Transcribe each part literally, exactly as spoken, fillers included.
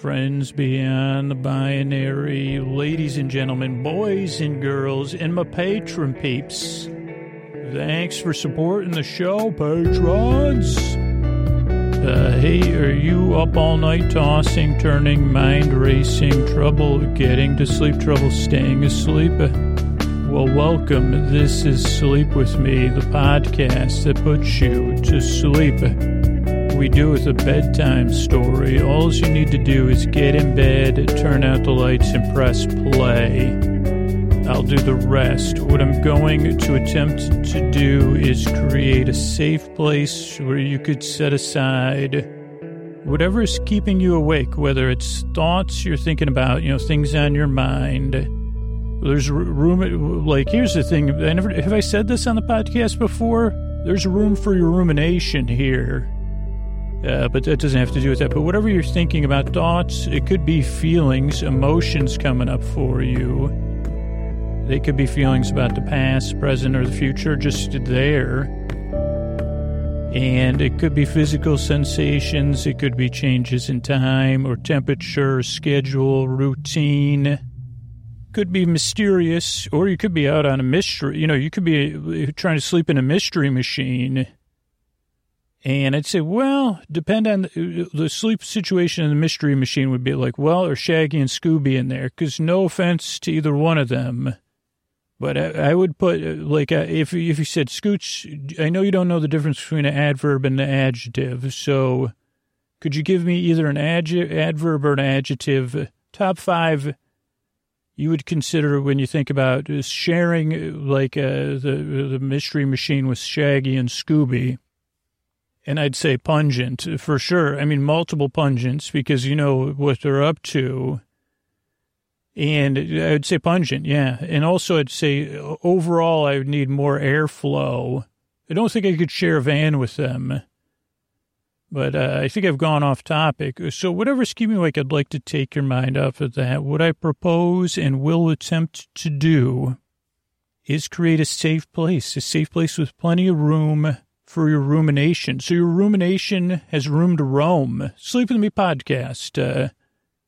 Friends beyond the binary, ladies and gentlemen, boys and girls, and my patron peeps. Thanks for supporting the show, patrons. Uh, hey, are you up all night tossing, turning, mind racing, trouble getting to sleep, trouble staying asleep? Well, welcome. This is Sleep With Me, the podcast that puts you to sleep. We do with a bedtime story. All you need to do is get in bed, turn out the lights, and press play. I'll do the rest. What I'm going to attempt to do is create a safe place where you could set aside whatever is keeping you awake, whether it's thoughts you're thinking about, you know, things on your mind. There's room, like, here's the thing. I never, have I said this on the podcast before? There's room for your rumination here. Uh, but that doesn't have to do with that. But whatever you're thinking about, thoughts, it could be feelings, emotions coming up for you. They could be feelings about the past, present, or the future, just there. And it could be physical sensations. It could be changes in time or temperature, schedule, routine. Could be mysterious, or you could be out on a mystery. You know, you could be trying to sleep in a mystery machine. And I'd say, well, depend on the, the sleep situation in the mystery machine would be like, well, are Shaggy and Scooby in there? Because no offense to either one of them. But I, I would put, like, if, if you said, Scooch, I know you don't know the difference between an adverb and an adjective. So could you give me either an adge- adverb or an adjective? Top five you would consider when you think about sharing, like, uh, the, the mystery machine with Shaggy and Scooby. And I'd say pungent, for sure. I mean, multiple pungents, because you know what they're up to. And I would say pungent, yeah. And also I'd say overall I would need more airflow. I don't think I could share a van with them. But uh, I think I've gone off topic. So whatever's keeping you awake, I'd like to take your mind off of that. What I propose and will attempt to do is create a safe place, a safe place with plenty of room for your rumination. So your rumination has room to roam. Sleep With Me podcast, uh,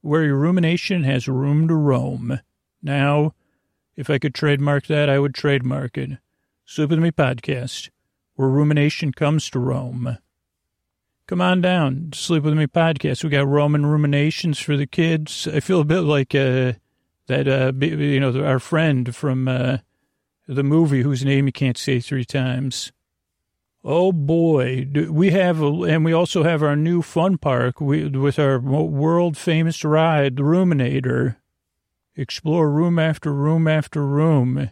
where your rumination has room to roam. Now, if I could trademark that, I would trademark it. Sleep With Me podcast, where rumination comes to roam. Come on down, Sleep With Me podcast. We got Roman ruminations for the kids. I feel a bit like uh, that, uh, you know, our friend from uh, the movie whose name you can't say three times. Oh, boy. We have, a, and we also have our new fun park we, with our world-famous ride, the Ruminator. Explore room after room after room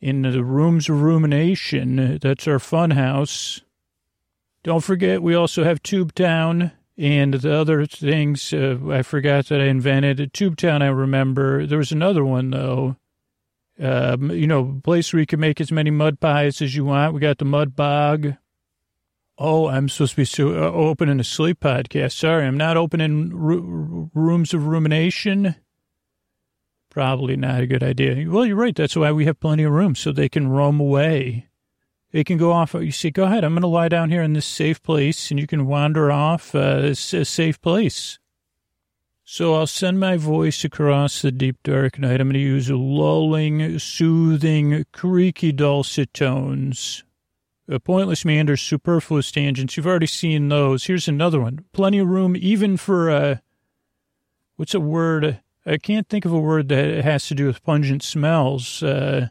in the Rooms of Rumination. That's our fun house. Don't forget, we also have Tubetown and the other things uh, I forgot that I invented. Tubetown, I remember. There was another one, though. Uh, you know, place where you can make as many mud pies as you want. We got the mud bog. Oh, I'm supposed to be so, uh, opening a sleep podcast. Sorry, I'm not opening ru- rooms of rumination. Probably not a good idea. Well, you're right. That's why we have plenty of room, so they can roam away. They can go off. You say, go ahead. I'm going to lie down here in this safe place, and you can wander off. Uh, it's a safe place. So I'll send my voice across the deep, dark night. I'm going to use lulling, soothing, creaky, dulcet tones. A pointless meander, superfluous tangents. You've already seen those. Here's another one. Plenty of room even for, uh, what's a word? I can't think of a word that has to do with pungent smells, uh,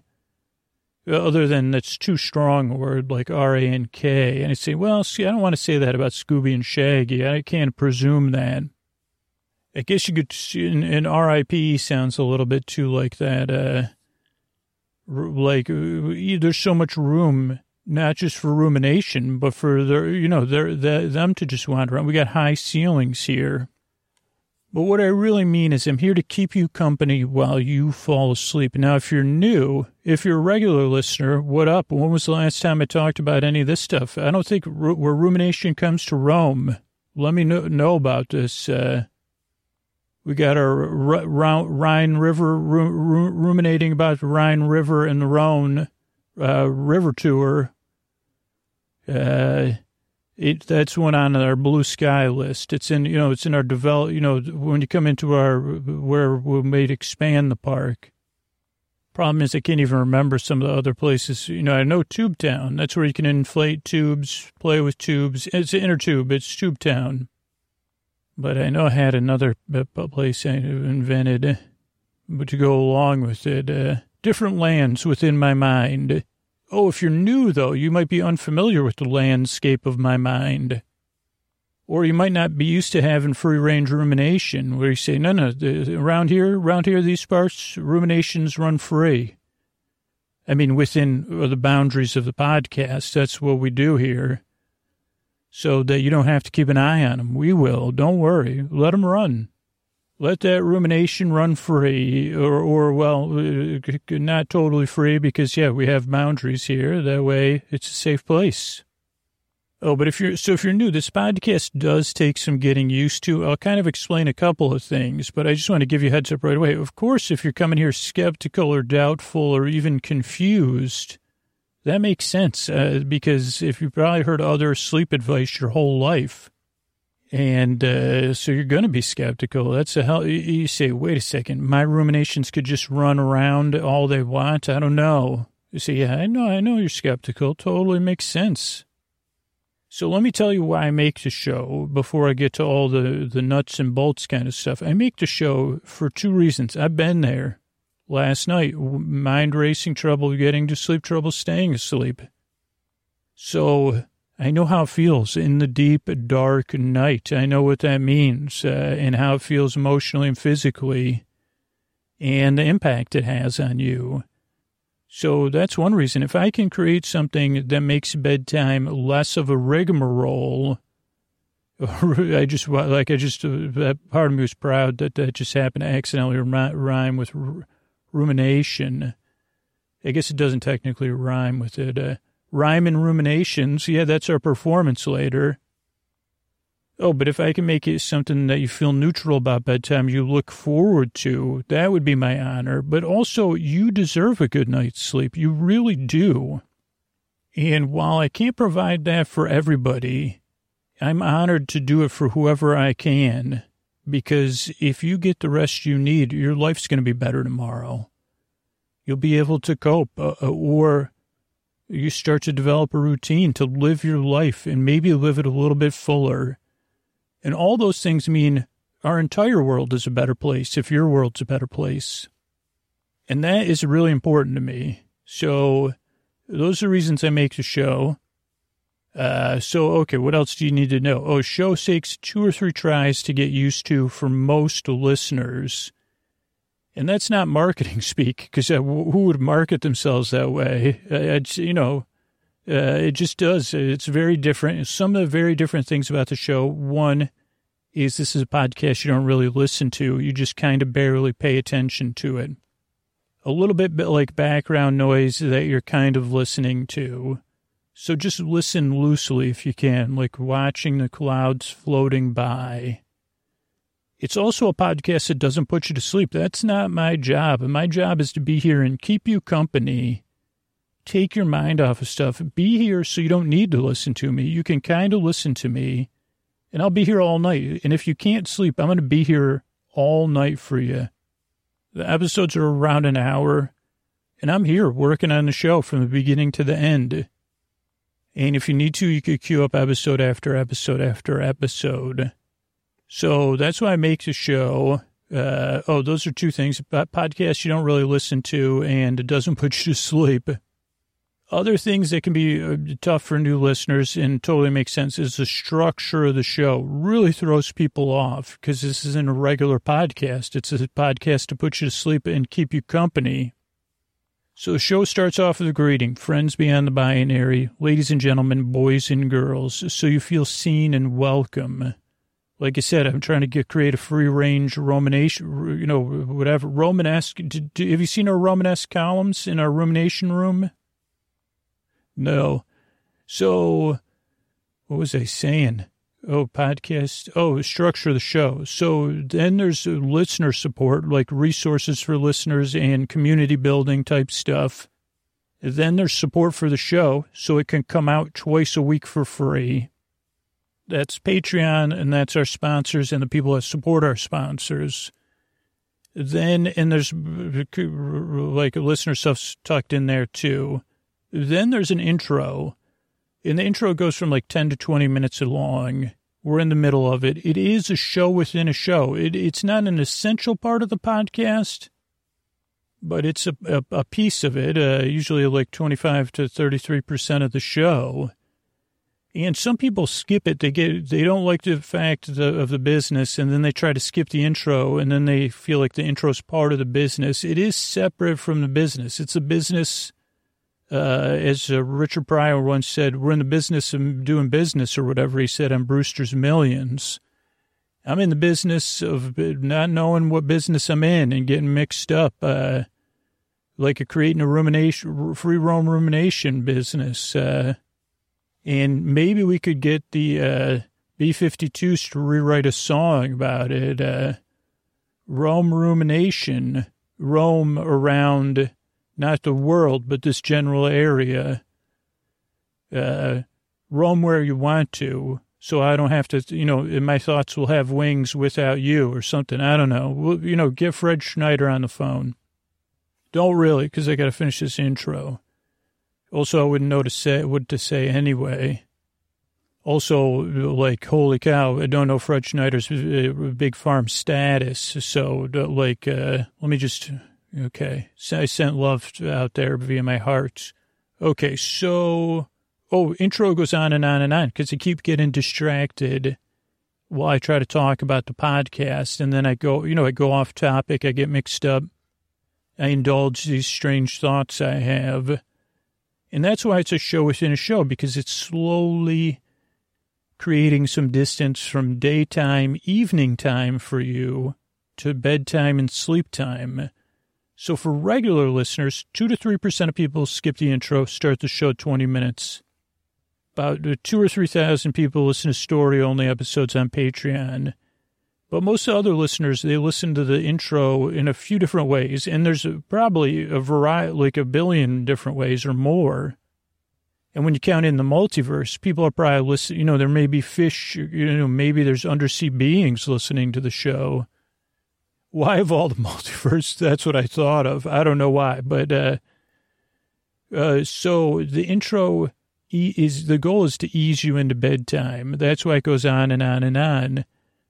other than that's too strong a word, like R A N K. And I say, well, see, I don't want to say that about Scooby and Shaggy. I can't presume that. I guess you could, and R I P sounds a little bit too like that, uh, like there's so much room, not just for rumination, but for their, you know, their, their, them to just wander around. We got high ceilings here. But what I really mean is I'm here to keep you company while you fall asleep. Now, if you're new, if you're a regular listener, what up? When was the last time I talked about any of this stuff? I don't think where rumination comes to roam. Let me know, know about this, uh. We got our Rhine River, ruminating about the Rhine River and the Rhone uh, River Tour. Uh, It, that's one on our blue sky list. It's in, you know, it's in our develop, you know, when you come into our, where we made expand the park. Problem is I can't even remember some of the other places. You know, I know Tube Town. That's where you can inflate tubes, play with tubes. It's an inner tube. It's Tube Town. But I know I had another place I invented to go along with it. Uh, different lands within my mind. Oh, if you're new, though, you might be unfamiliar with the landscape of my mind. Or you might not be used to having free-range rumination, where you say, no, no, the, around here, around here, these parts, ruminations run free. I mean, within the boundaries of the podcast, that's what we do here. So that you don't have to keep an eye on them. We will. Don't worry. Let them run. Let that rumination run free, or, or well, not totally free because, yeah, we have boundaries here. That way, it's a safe place. Oh, but if you're, so if you're new, this podcast does take some getting used to. I'll kind of explain a couple of things, but I just want to give you a heads up right away. Of course, if you're coming here skeptical or doubtful or even confused, that makes sense, uh, because if you've probably heard other sleep advice your whole life, and uh, so you're going to be skeptical. That's a hell. You say, wait a second, my ruminations could just run around all they want. I don't know. You say, yeah, I know, I know you're skeptical. Totally makes sense. So let me tell you why I make the show before I get to all the, the nuts and bolts kind of stuff. I make the show for two reasons. I've been there. Last night, mind racing, trouble getting to sleep, trouble staying asleep. So I know how it feels in the deep, dark night. I know what that means uh, and how it feels emotionally and physically and the impact it has on you. So that's one reason. If I can create something that makes bedtime less of a rigmarole, I just, like, I just, that part of me was proud that that just happened to accidentally rhyme with rumination. I guess it doesn't technically rhyme with it. Uh, Rhyme and ruminations, yeah, that's our performance later. Oh, but if I can make it something that you feel neutral about bedtime, you look forward to, that would be my honor. But also, you deserve a good night's sleep. You really do. And while I can't provide that for everybody, I'm honored to do it for whoever I can. Because if you get the rest you need, your life's going to be better tomorrow. You'll be able to cope, uh, or you start to develop a routine to live your life and maybe live it a little bit fuller. And all those things mean our entire world is a better place if your world's a better place. And that is really important to me. So those are the reasons I make the show. Uh, so, okay, what else do you need to know? Oh, show takes two or three tries to get used to for most listeners. And that's not marketing speak, because who would market themselves that way? It's, you know, uh, it just does. It's very different. Some of the very different things about the show, one is this is a podcast you don't really listen to. You just kind of barely pay attention to it. A little bit like background noise that you're kind of listening to. So just listen loosely if you can, like watching the clouds floating by. It's also a podcast that doesn't put you to sleep. That's not my job. My job is to be here and keep you company, take your mind off of stuff, be here so you don't need to listen to me. You can kind of listen to me, and I'll be here all night. And if you can't sleep, I'm going to be here all night for you. The episodes are around an hour, and I'm here working on the show from the beginning to the end. And if you need to, you could queue up episode after episode after episode. So that's why I make the show. Uh, oh, those are two things. Podcasts you don't really listen to, and it doesn't put you to sleep. Other things that can be tough for new listeners and totally make sense is the structure of the show really throws people off because this isn't a regular podcast. It's a podcast to put you to sleep and keep you company. So the show starts off with a greeting, friends beyond the binary, ladies and gentlemen, boys and girls, so you feel seen and welcome. Like I said, I'm trying to get, create a free-range rumination, you know, whatever, Romanesque. Did, did, have you seen our Romanesque columns in our rumination room? No. So, what was I saying? Oh, podcast. Oh, structure of the show. So then there's listener support, like resources for listeners and community building type stuff. Then there's support for the show, so it can come out twice a week for free. That's Patreon, and that's our sponsors and the people that support our sponsors. Then, and there's like listener stuff tucked in there too. Then there's an intro, and the intro goes from like ten to twenty minutes long. We're in the middle of it. It is a show within a show. It, it's not an essential part of the podcast, but it's a, a, a piece of it, uh, usually like twenty-five to thirty-three percent of the show. And some people skip it. They get they don't like the fact of the, of the business, and then they try to skip the intro, and then they feel like the intro's part of the business. It is separate from the business. It's a business, uh, as uh, Richard Pryor once said, we're in the business of doing business or whatever he said on Brewster's Millions. I'm in the business of not knowing what business I'm in and getting mixed up, uh, like a creating a rumination, free roam rumination business, uh. And maybe we could get the uh, B fifty-twos to rewrite a song about it. Uh, roam rumination, roam around not the world, but this general area. Uh, roam where you want to, so I don't have to, you know, my thoughts will have wings without you or something. I don't know. We'll, you know, get Fred Schneider on the phone. Don't really, because I got to finish this intro. Also, I wouldn't know to say, what to say anyway. Also, like, holy cow, I don't know Fred Schneider's big farm status. So, like, uh, let me just, okay. So I sent love out there via my heart. Okay, so, oh, intro goes on and on and on because I keep getting distracted while I try to talk about the podcast. And then I go, you know, I go off topic. I get mixed up. I indulge these strange thoughts I have. And that's why it's a show within a show, because it's slowly creating some distance from daytime, evening time for you to bedtime and sleep time. So for regular listeners, two to three percent of people skip the intro, start the show twenty minutes. About two or three thousand people listen to story-only episodes on Patreon. But most other listeners, they listen to the intro in a few different ways, and there's probably a variety, like a billion different ways or more. And when you count in the multiverse, people are probably listening, you know, there may be fish, you know, maybe there's undersea beings listening to the show. Why of all the multiverse? That's what I thought of. I don't know why, but uh, uh, so the intro e- is, the goal is to ease you into bedtime. That's why it goes on and on and on.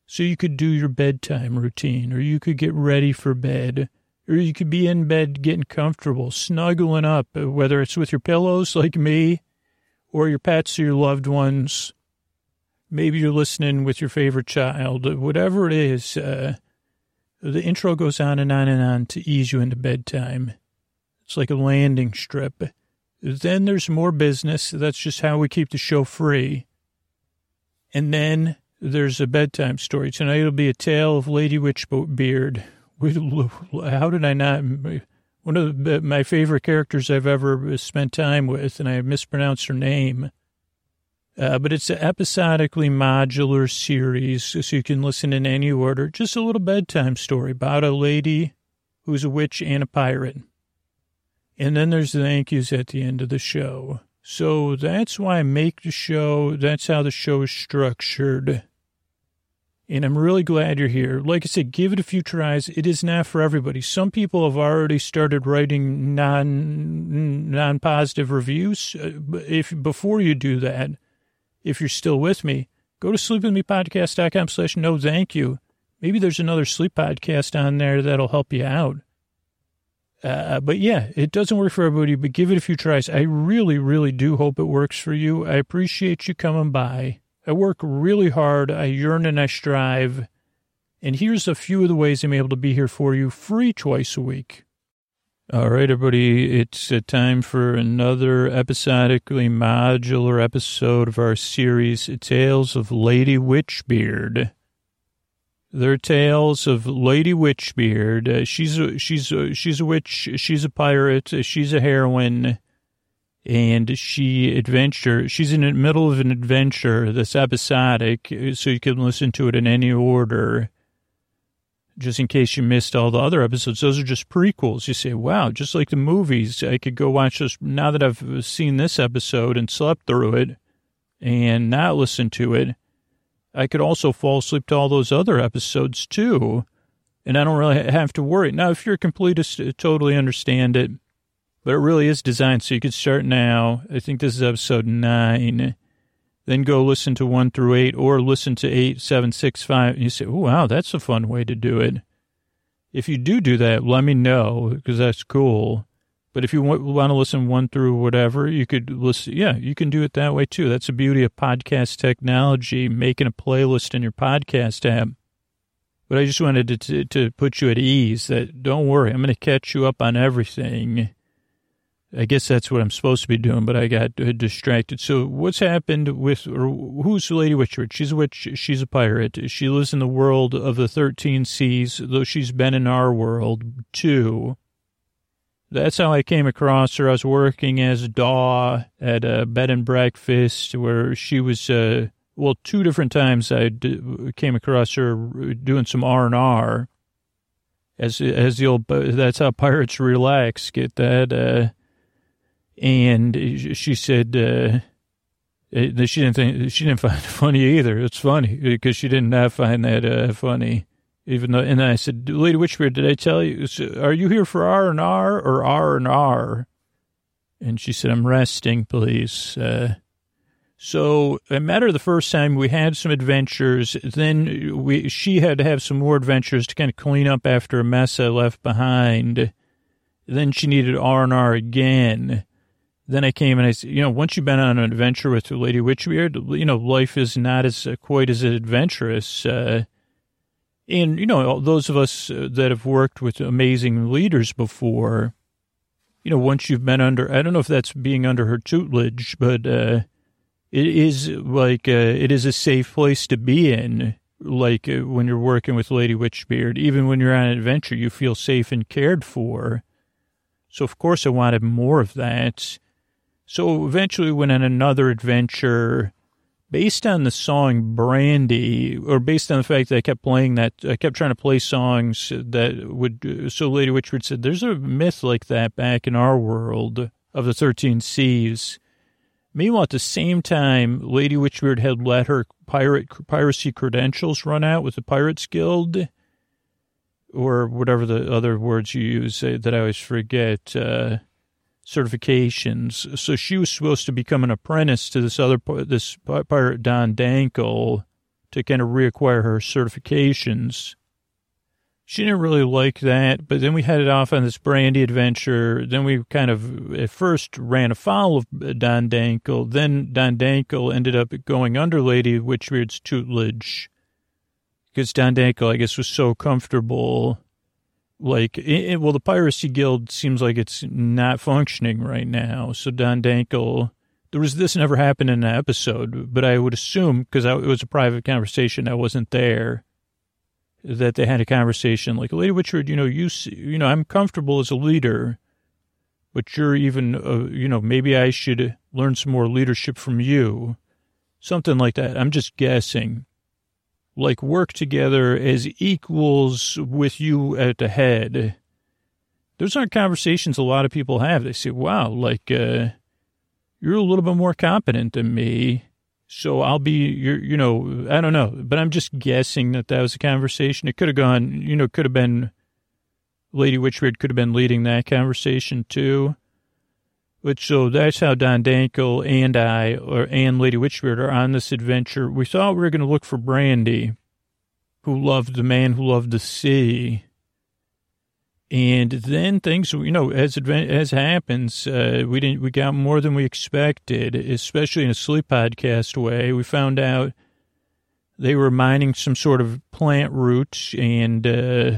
So you could do your bedtime routine, or you could get ready for bed, or you could be in bed getting comfortable, snuggling up, whether it's with your pillows like me or your pets or your loved ones. Maybe you're listening with your favorite child. Whatever it is, uh, the intro goes on and on and on to ease you into bedtime. It's like a landing strip. Then there's more business. That's just how we keep the show free. And then there's a bedtime story. Tonight it'll be a tale of Lady Witchbeard. How did I not? One of the, my favorite characters I've ever spent time with, and I mispronounced her name. Uh, but it's an episodically modular series, so you can listen in any order. Just a little bedtime story about a lady who's a witch and a pirate. And then there's the thank yous at the end of the show. So that's why I make the show. That's how the show is structured. And I'm really glad you're here. Like I said, give it a few tries. It is not for everybody. Some people have already started writing non, non-positive reviews. If before you do that, if you're still with me, go to sleepwithmepodcast.com slash no thank you. Maybe there's another sleep podcast on there that'll help you out. Uh, but yeah, it doesn't work for everybody, but give it a few tries. I really, really do hope it works for you. I appreciate you coming by. I work really hard. I yearn and I strive. And here's a few of the ways I'm able to be here for you free twice a week. All right, everybody, it's uh, time for another episodically modular episode of our series, Tales of Lady Witchbeard. They're tales of Lady Witchbeard. Uh, she's a, she's a, she's a witch. She's a pirate. She's a heroine, and she adventure. She's in the middle of an adventure that's episodic, so you can listen to it in any order. Just in case you missed all the other episodes, those are just prequels. You say, "Wow!" Just like the movies, I could go watch this now that I've seen this episode and slept through it, and not listen to it. I could also fall asleep to all those other episodes too. And I don't really have to worry. Now, if you're a completist, totally understand it. But it really is designed so you could start now. I think this is episode nine. Then go listen to one through eight or listen to eight, seven, six, five. And you say, oh, wow, that's a fun way to do it. If you do do that, let me know because that's cool. But if you want, want to listen one through whatever, you could listen. Yeah, you can do it that way too. That's the beauty of podcast technology, making a playlist in your podcast app. But I just wanted to, to, to put you at ease that don't worry, I'm going to catch you up on everything. I guess that's what I'm supposed to be doing, but I got distracted. So what's happened with, or who's Lady Witchbeard? She's a witch. She's a pirate. She lives in the world of the thirteen seas, though she's been in our world, too. That's how I came across her. I was working as a D A W at a bed and breakfast where she was, uh, well, two different times I d- came across her doing some R and R. As, as the old, that's how pirates relax, get that, uh. And she said uh, she didn't think she didn't find it funny either. It's funny because she did not find that uh, funny, even though. And I said, "Lady Witchbeard, did I tell you? Are you here for R and R or R and R?" And she said, "I'm resting, please." Uh, so I met her the first time. We had some adventures. Then we she had to have some more adventures to kind of clean up after a mess I left behind. Then she needed R and R again. Then I came and I said, you know, once you've been on an adventure with Lady Witchbeard, you know, life is not as uh, quite as adventurous. Uh, and, you know, those of us that have worked with amazing leaders before, you know, once you've been under, I don't know if that's being under her tutelage, but uh, it is like, uh, it is a safe place to be in. Like uh, when you're working with Lady Witchbeard, even when you're on an adventure, you feel safe and cared for. So, of course, I wanted more of that. So eventually went on another adventure based on the song Brandy, or based on the fact that I kept playing that, I kept trying to play songs that would, so Lady Witchbeard said, there's a myth like that back in our world of the thirteen seas. Meanwhile, at the same time, Lady Witchbeard had let her pirate piracy credentials run out with the Pirates Guild, or whatever the other words you use that I always forget, uh, certifications. So she was supposed to become an apprentice to this other this pirate Don Dankel to kind of reacquire her certifications. She didn't really like that, but then we headed off on this Brandy adventure. Then we kind of at first ran afoul of Don Dankel. Then Don Dankel ended up going under Lady Witchbeard's tutelage because Don Dankel, I guess, was so comfortable. Like, it, well, the Piracy Guild seems like it's not functioning right now. So Don Dankel, there was this never happened in an episode, but I would assume, because it was a private conversation, I wasn't there, that they had a conversation like, Lady Witchbeard, you know, you, you know, I'm comfortable as a leader, but you're even, uh, you know, maybe I should learn some more leadership from you. Something like that. I'm just guessing. Like, work together as equals with you at the head. Those aren't conversations a lot of people have. They say, wow, like, uh, you're a little bit more competent than me, so I'll be, you're, you know, I don't know. But I'm just guessing that that was a conversation. It could have gone, you know, could have been, Lady Witchbeard could have been leading that conversation, too. But so that's how Don Dankel and I, or and Lady Witchbeard, are on this adventure. We thought we were going to look for Brandy, who loved the man who loved the sea. And then things, you know, as as happens, uh, we didn't we got more than we expected, especially in a sleep podcast way. We found out they were mining some sort of plant root, and uh,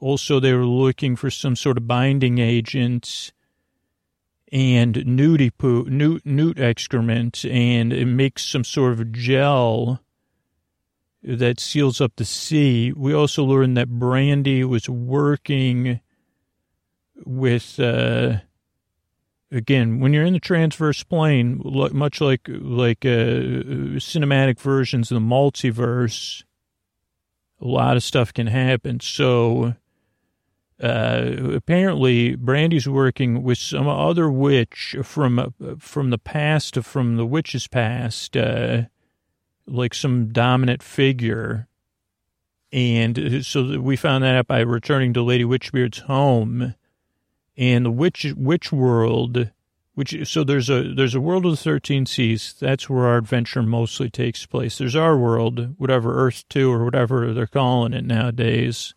also they were looking for some sort of binding agents and nudie poo, newt, newt excrement, and it makes some sort of gel that seals up the sea. We also learned that Brandy was working with, uh, again, when you're in the transverse plane, much like like uh, cinematic versions of the multiverse, a lot of stuff can happen. So Uh, apparently Brandy's working with some other witch from, uh, from the past, from the witch's past, uh, like some dominant figure. And so we found that out by returning to Lady Witchbeard's home and the witch, witch world, which, so there's a, there's a world of the thirteen seas. That's where our adventure mostly takes place. There's our world, whatever Earth two or whatever they're calling it nowadays.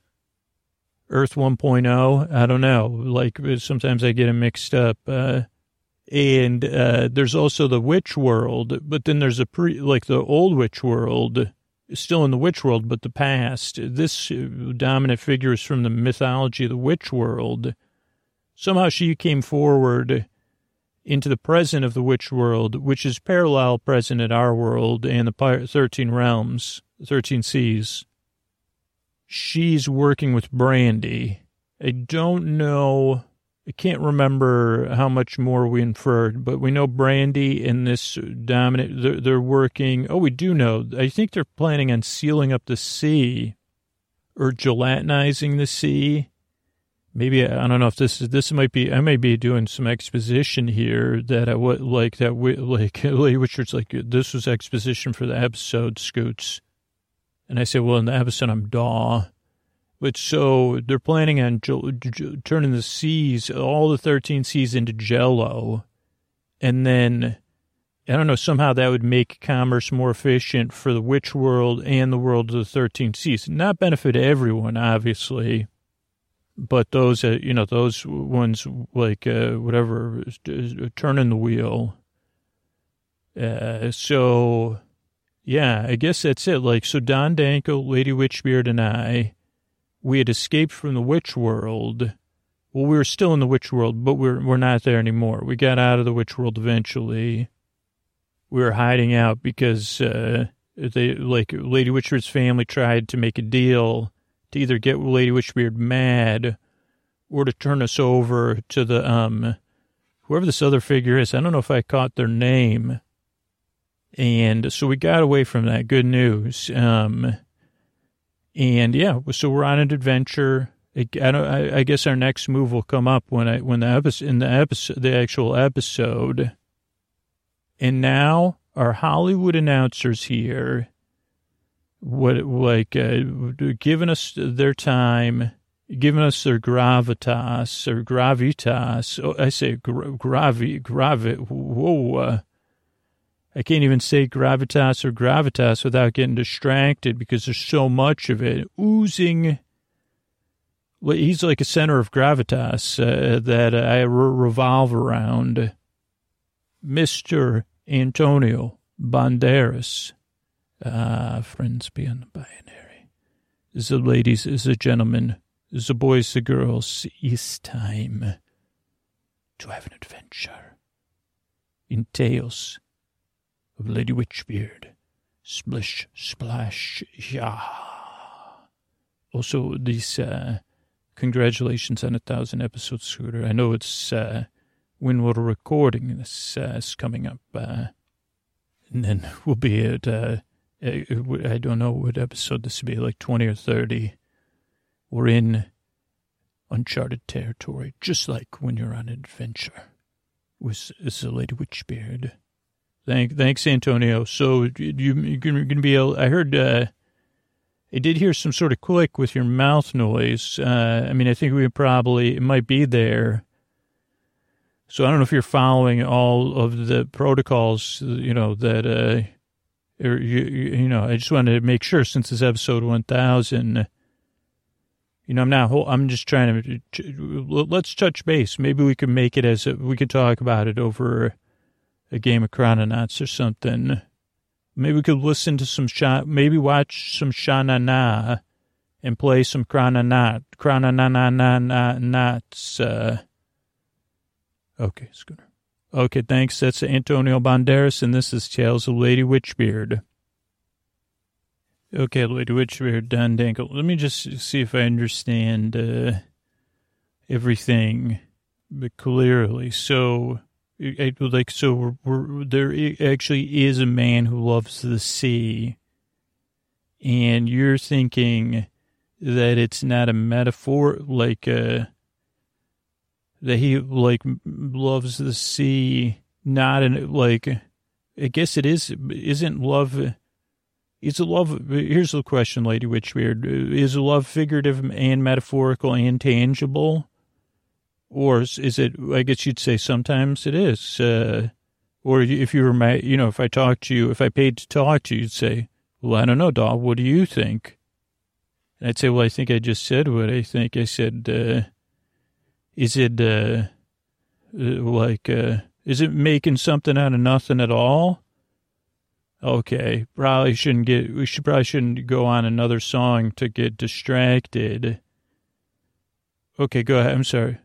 Earth one point oh, I don't know. Like sometimes I get it mixed up. Uh, and uh, there's also the witch world, but then there's a pre, like the old witch world, still in the witch world, but the past. This dominant figure is from the mythology of the witch world. Somehow she came forward into the present of the witch world, which is parallel present at our world and the thirteen realms, thirteen seas. She's working with Brandy. I don't know. I can't remember how much more we inferred, but we know Brandy and this dominant, they're, they're working. Oh, we do know. I think they're planning on sealing up the sea or gelatinizing the sea. Maybe, I don't know if this is, this might be, I may be doing some exposition here that I would like, that we, like, Lady Witchbeard's like, this was exposition for the episode, Scoots. And I said, well, in the episode, I'm Daw. But so they're planning on j- j- turning the seas, all the thirteen seas into jello. And then, I don't know, somehow that would make commerce more efficient for the witch world and the world of the thirteen seas. Not benefit everyone, obviously. But those, uh, you know, those ones like uh, whatever, uh, turning the wheel. Uh, so, yeah, I guess that's it. Like, so Don Dankel, Lady Witchbeard, and I, we had escaped from the witch world. Well, we were still in the witch world, but we're we're not there anymore. We got out of the witch world eventually. We were hiding out because uh, they, like, Lady Witchbeard's family tried to make a deal to either get Lady Witchbeard mad or to turn us over to the, um, whoever this other figure is. I don't know if I caught their name. And so we got away from that. Good news. Um, and yeah, so we're on an adventure. I, I, don't, I, I guess our next move will come up when I, when the episode, in the episode, the actual episode. And now our Hollywood announcers here, what like uh, giving us their time, giving us their gravitas or gravitas. Oh, I say gra- gravi gravi. Whoa, uh, I can't even say gravitas or gravitas without getting distracted because there's so much of it oozing. He's like a center of gravitas uh, that I re- revolve around. Mister Antonio Banderas. Ah, uh, friends beyond the binary. The ladies, the gentlemen, the boys, the girls, it's time to have an adventure in tales of Lady Witchbeard. Splish, splash, yeah. Also, these, uh, congratulations on a thousand episodes, Scooter. I know it's, uh, when we're recording this, uh, it's coming up, uh, and then we'll be at, uh, I don't know what episode this would be, like twenty or thirty. We're in uncharted territory, just like when you're on an adventure with the Lady Witchbeard. Thank, thanks, Antonio. So you, you're going to be able, I heard, uh, I did hear some sort of click with your mouth noise. Uh, I mean, I think we probably, it might be there. So I don't know if you're following all of the protocols, you know, that, uh, Or you, you know, I just wanted to make sure since this episode one thousand, you know, I'm not, whole, I'm just trying to, let's touch base. Maybe we could make it as, a, we could talk about it over a game of Chrononauts or something. Maybe we could listen to some, sha, maybe watch some Sha-na-na and play some Chrononaut, Chrononauts. Uh, okay, Scooter. Okay, thanks. That's Antonio Banderas, and this is Tales of Lady Witchbeard. Okay, Lady Witchbeard, Don Dankel. Let me just see if I understand uh, everything but clearly. So, like, so we're, we're, there actually is a man who loves the sea, and you're thinking that it's not a metaphor, like a... That he, like, loves the sea, not in, like, I guess it is, isn't love, Is the love, here's the question, Lady Witchbeard, is the love figurative and metaphorical and tangible? Or is it, I guess you'd say sometimes it is. Uh, or if you were my, you know, if I talked to you, if I paid to talk to you, you'd say, well, I don't know, doll, what do you think? And I'd say, well, I think I just said what I think. I said, uh, is it uh, like, uh, is it making something out of nothing at all? Okay, probably shouldn't get, we should probably shouldn't go on another song to get distracted. Okay, go ahead. I'm sorry.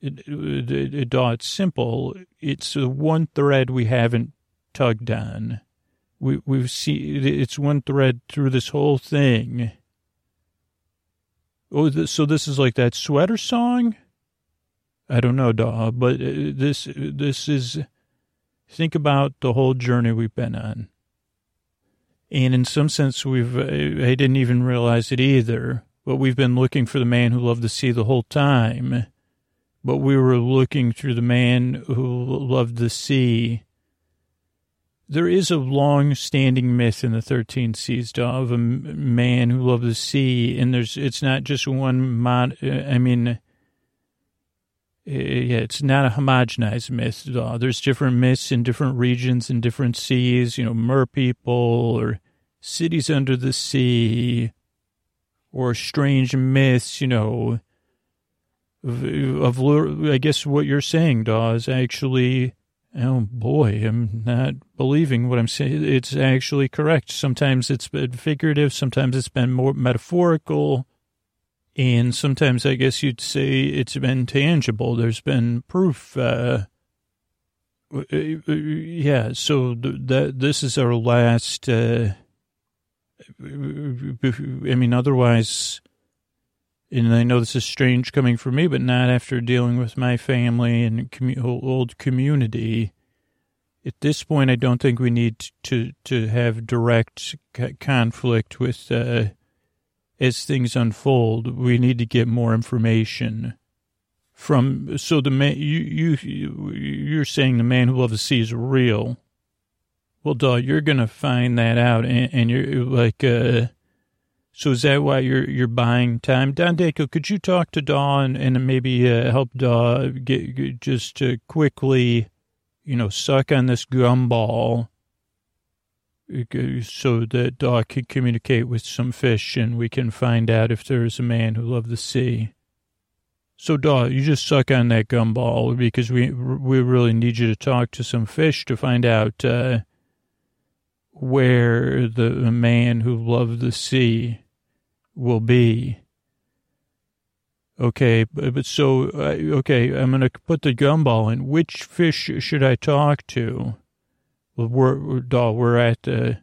It, it, it, it, it's simple. It's the one thread we haven't tugged on. We, we've seen, it's one thread through this whole thing. Oh, this, so this is like that sweater song? I don't know, doll, but this, this is, think about the whole journey we've been on. And in some sense, we've, I didn't even realize it either, but we've been looking for the man who loved the sea the whole time. But we were looking through the man who loved the sea. There is a long-standing myth in the thirteen seas of a man who loved the sea, and there's it's not just one, mon, I mean, yeah, it's not a homogenized myth. There's different myths in different regions and different seas, you know, merpeople or cities under the sea or strange myths, you know, of, of I guess what you're saying, Daw, is actually, oh boy, I'm not believing what I'm saying. It's actually correct. Sometimes it's been figurative. Sometimes it's been more metaphorical. And sometimes I guess you'd say it's been tangible. There's been proof. Uh, yeah, so th- that this is our last, uh, I mean, otherwise, and I know this is strange coming from me, but not after dealing with my family and commu- old community. At this point, I don't think we need to, to have direct c- conflict with... Uh, as things unfold, we need to get more information from. So the man, you you you're saying the man who loved the sea is real. Well, duh, you're gonna find that out, and, and you're like, uh, so is that why you're you're buying time? Don Dankel, could you talk to Daw and, and maybe uh, help Daw get, get just to quickly, you know, suck on this gumball, so that Daw can communicate with some fish and we can find out if there is a man who loved the sea. So, Daw, you just suck on that gumball because we we really need you to talk to some fish to find out uh, where the man who loved the sea will be. Okay, but, but so, uh, okay, I'm going to put the gumball in. Which fish should I talk to? Well, we're, we're doll, we're at the,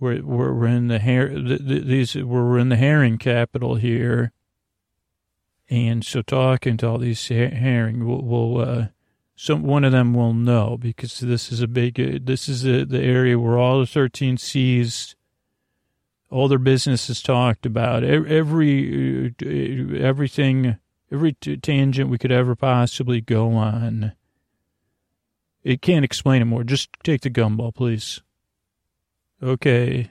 we're we're in the hair. The, the, these we're in the herring capital here, and so talking to all these her, herring, we'll, we'll uh, some one of them will know because this is a big. Uh, this is the the area where all the thirteen seas, all their business is talked about. Every everything, every tangent we could ever possibly go on. It can't explain it more. Just take the gumball, please. Okay.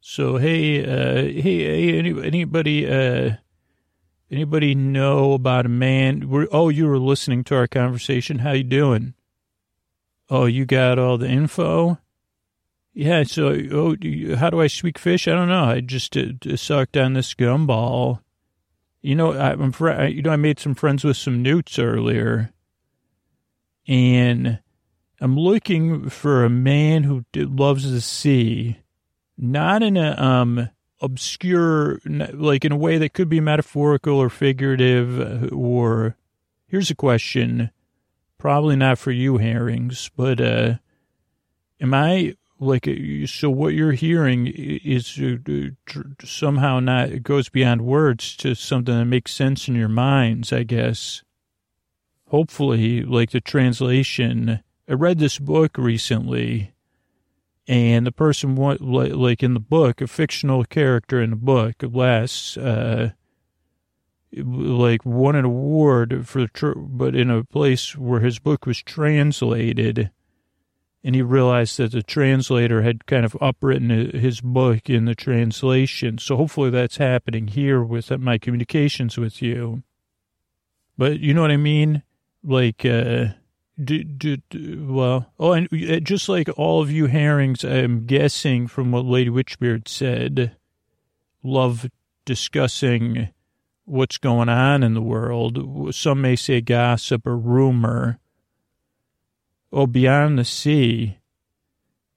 So, hey, uh, hey, any, anybody, uh, anybody know about a man? We're, oh, you were listening to our conversation. How you doing? Oh, you got all the info? Yeah, so, oh, how do I speak fish? I don't know. I just uh, sucked on this gumball. You know, I'm fr- you know, I made some friends with some newts earlier. And... I'm looking for a man who loves the sea, not in a um, obscure, like in a way that could be metaphorical or figurative, or here's a question, probably not for you, herrings, but uh, am I like, so what you're hearing is somehow not, it goes beyond words to something that makes sense in your minds, I guess. Hopefully, like the translation. I read this book recently, and the person, like in the book, a fictional character in the book, Les, uh, like won an award for, but in a place where his book was translated, and he realized that the translator had kind of upwritten his book in the translation. So hopefully that's happening here with my communications with you. But you know what I mean? Like, uh, do, do, do, well, oh, and just like all of you herrings, I'm guessing from what Lady Witchbeard said, love discussing what's going on in the world. Some may say gossip or rumor. Oh, beyond the sea,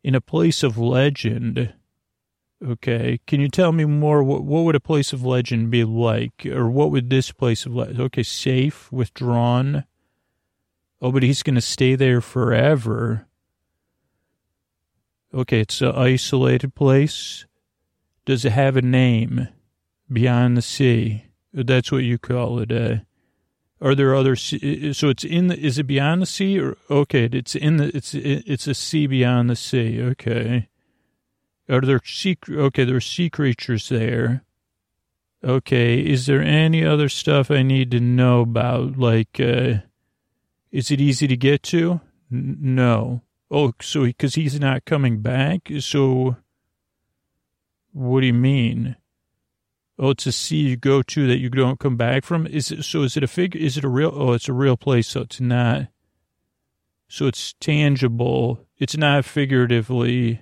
in a place of legend. Okay, can you tell me more? What, what would a place of legend be like? Or what would this place of legend? Okay, safe, withdrawn. Oh, but he's going to stay there forever. Okay, it's an isolated place. Does it have a name? Beyond the sea. That's what you call it. Uh, are there other? So it's in the. Is it beyond the sea or okay? It's in the. It's it's a sea beyond the sea. Okay. Are there sea? Okay, there are sea creatures there. Okay. Is there any other stuff I need to know about? Like, uh, is it easy to get to? N- no. Oh, so because he, he's not coming back. So, what do you mean? Oh, it's a sea you go to that you don't come back from. Is it, so is it a figure? Is it a real? Oh, it's a real place. So it's not. So it's tangible. It's not figuratively.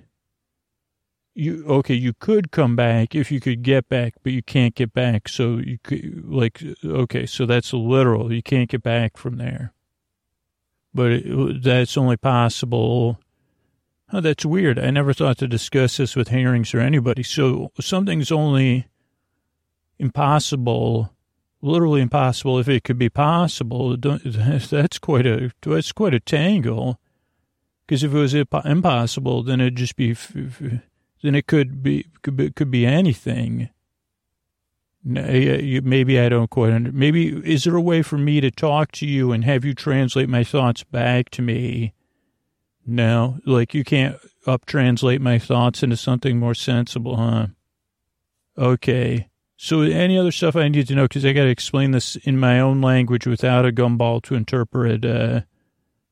You okay? You could come back if you could get back, but you can't get back. So you could like okay. So that's literal. You can't get back from there. But it, that's only possible. Oh, that's weird. I never thought to discuss this with herrings or anybody. So something's only impossible, literally impossible, if it could be possible. Don't, that's quite a that's quite a tangle, because if it was impossible, then it'd just be then it could be could be, could be anything. Maybe I don't quite under, maybe is there a way for me to talk to you and have you translate my thoughts back to me? No, like you can't up translate my thoughts into something more sensible, huh? Okay. So any other stuff I need to know, because I got to explain this in my own language without a gumball to interpret uh,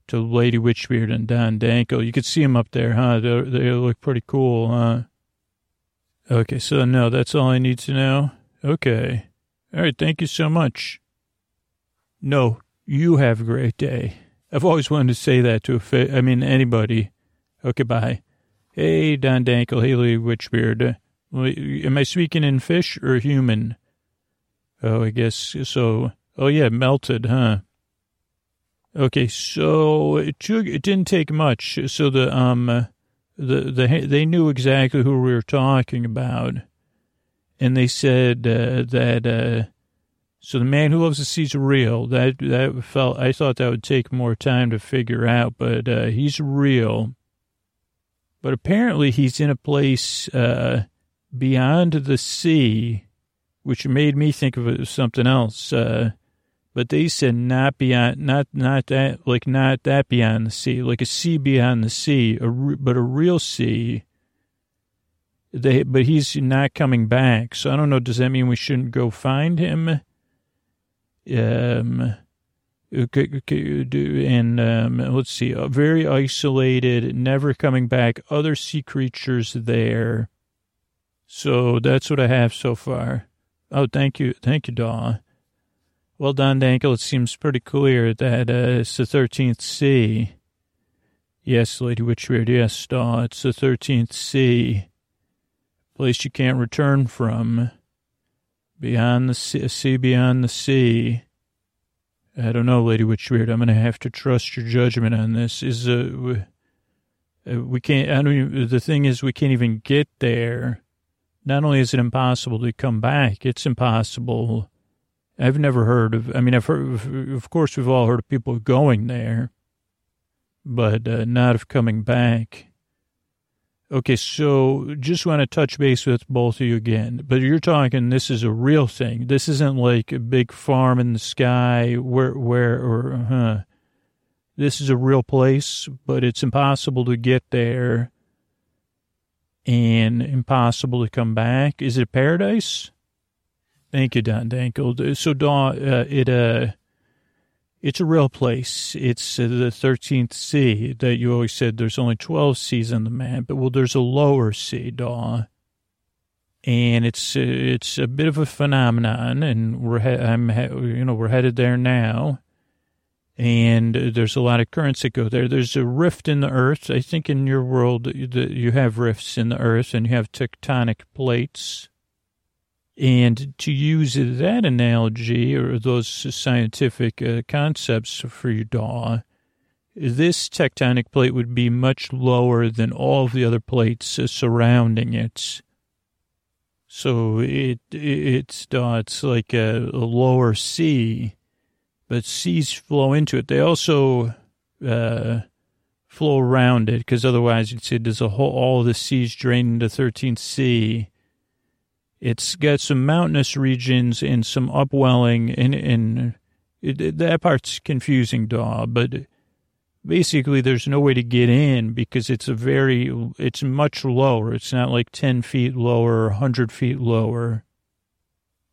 to Lady Witchbeard and Don Dankel. You could see them up there, huh? They, they look pretty cool, huh? Okay, so no, that's all I need to know. Okay. All right, thank you so much. No, you have a great day. I've always wanted to say that to, a fa- I mean, anybody. Okay, bye. Hey, Don Dankel, hey, Lady Witchbeard. Am I speaking in fish or human? Oh, I guess so. Oh, yeah, melted, huh? Okay, so it took, it didn't take much. So the um the the they knew exactly who we were talking about, and they said uh, that uh, so the man who loves the sea's real. That that felt I thought that would take more time to figure out, but uh, he's real. But apparently he's in a place. Uh, Beyond the sea, which made me think of something else, uh, but they said not beyond, not not that, like not that beyond the sea, like a sea beyond the sea, a re, but a real sea. They, but he's not coming back, so I don't know. Does that mean we shouldn't go find him? Um, and um, let's see, very isolated, never coming back. Other sea creatures there. So that's what I have so far. Oh, thank you. Thank you, Daw. Well, Don Dankel, it seems pretty clear that uh, it's the thirteenth sea. Yes, Lady Witchbeard, yes, Daw, it's the thirteenth sea. Place you can't return from. Beyond the sea, sea beyond the sea. I don't know, Lady Witchbeard, I'm going to have to trust your judgment on this. Is uh, we can't, I don't even, the thing is we can't even get there. Not only is it impossible to come back, it's impossible. I've never heard of, I mean, I've heard, of, of course, we've all heard of people going there, but uh, not of coming back. Okay, so just want to touch base with both of you again, but you're talking this is a real thing. This isn't like a big farm in the sky where, where, or, huh. This is a real place, but it's impossible to get there. And impossible to come back. Is it a paradise? Thank you, Don Dankel. So, Daw, uh, it uh, It's a real place. It's uh, the thirteenth sea that you always said there's only twelve seas on the map. But, well, there's a lower sea, Daw. And it's uh, it's a bit of a phenomenon, and we're he- I'm he- you know we're headed there now. And uh, there's a lot of currents that go there. There's a rift in the earth. I think in your world the, you have rifts in the earth, and you have tectonic plates. And to use that analogy or those scientific uh, concepts for you, Daw, this tectonic plate would be much lower than all of the other plates uh, surrounding it. So it, it it's Daw, it's like a, a lower sea, but seas flow into it. They also uh, flow around it because otherwise you'd say there's a whole all the seas drain into thirteenth sea. It's got some mountainous regions and some upwelling, and, and it, that part's confusing, Daw, but basically there's no way to get in because it's a very, it's much lower. It's not like ten feet lower or one hundred feet lower.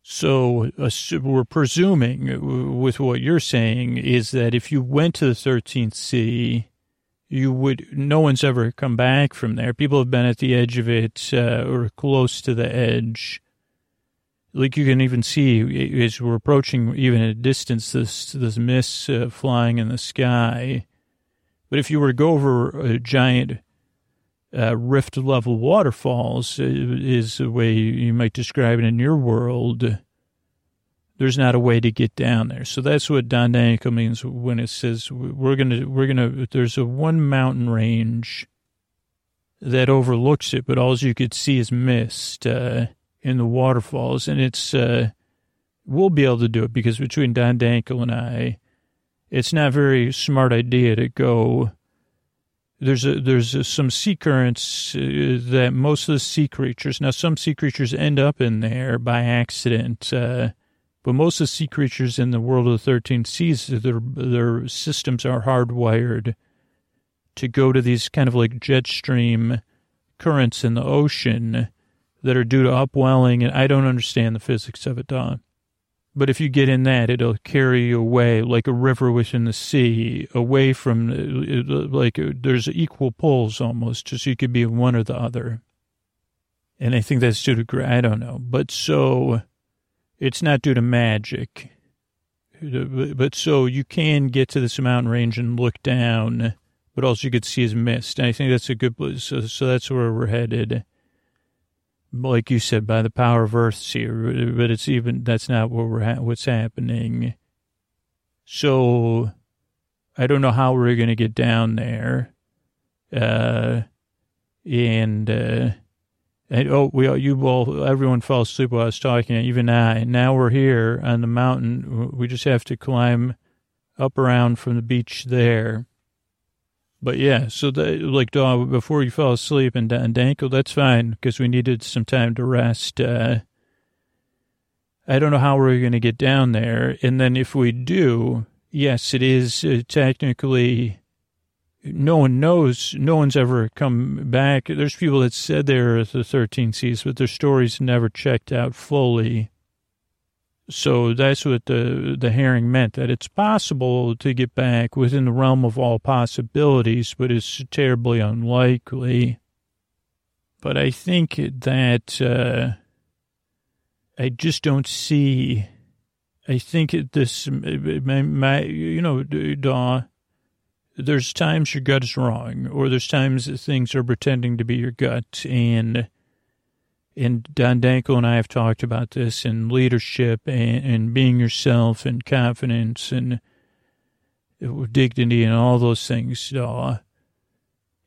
So uh, we're presuming with what you're saying is that if you went to the thirteenth sea, you would, no one's ever come back from there. People have been at the edge of it uh, or close to the edge. Like you can even see as we're approaching even at a distance, this, this mist uh, flying in the sky. But if you were to go over a giant uh, rift level waterfalls uh, is the way you might describe it in your world. There's not a way to get down there. So that's what Don Dankel means when it says we're going to, we're going to, there's a one mountain range that overlooks it, but all you could see is mist uh, in the waterfalls. And it's, uh, we'll be able to do it because between Don Dankel and I, it's not a very smart idea to go. There's a, there's a, some sea currents uh, that most of the sea creatures, now some sea creatures end up in there by accident, uh, but most of the sea creatures in the world of the thirteen seas, their their systems are hardwired to go to these kind of like jet stream currents in the ocean that are due to upwelling. And I don't understand the physics of it, Daw. But if you get in that, it'll carry you away like a river within the sea, away from, like there's equal poles almost, so you could be one or the other. And I think that's due to, I don't know. But so... it's not due to magic, but so you can get to this mountain range and look down, but all you could see is mist. And I think that's a good place. So, so that's where we're headed. Like you said, by the power of Earth here, but it's even, that's not what we're ha- what's happening. So I don't know how we're going to get down there. Uh, and, uh, And, oh, we all, you all, everyone fell asleep while I was talking, even I. Now we're here on the mountain. We just have to climb up around from the beach there. But, yeah, so, the, like, Daw, before you fell asleep and, and Dankel, that's fine because we needed some time to rest. Uh, I don't know how we're going to get down there. And then if we do, yes, it is uh, technically... no one knows. No one's ever come back. There's people that said they're the thirteen seas, but their stories never checked out fully. So that's what the the herring meant, that it's possible to get back within the realm of all possibilities, but it's terribly unlikely. But I think that uh, I just don't see... I think this... My, my, you know, Daw... there's times your gut is wrong, or there's times that things are pretending to be your gut. And and Don Dankel and I have talked about this in leadership and, and being yourself and confidence and dignity and all those things. Daw.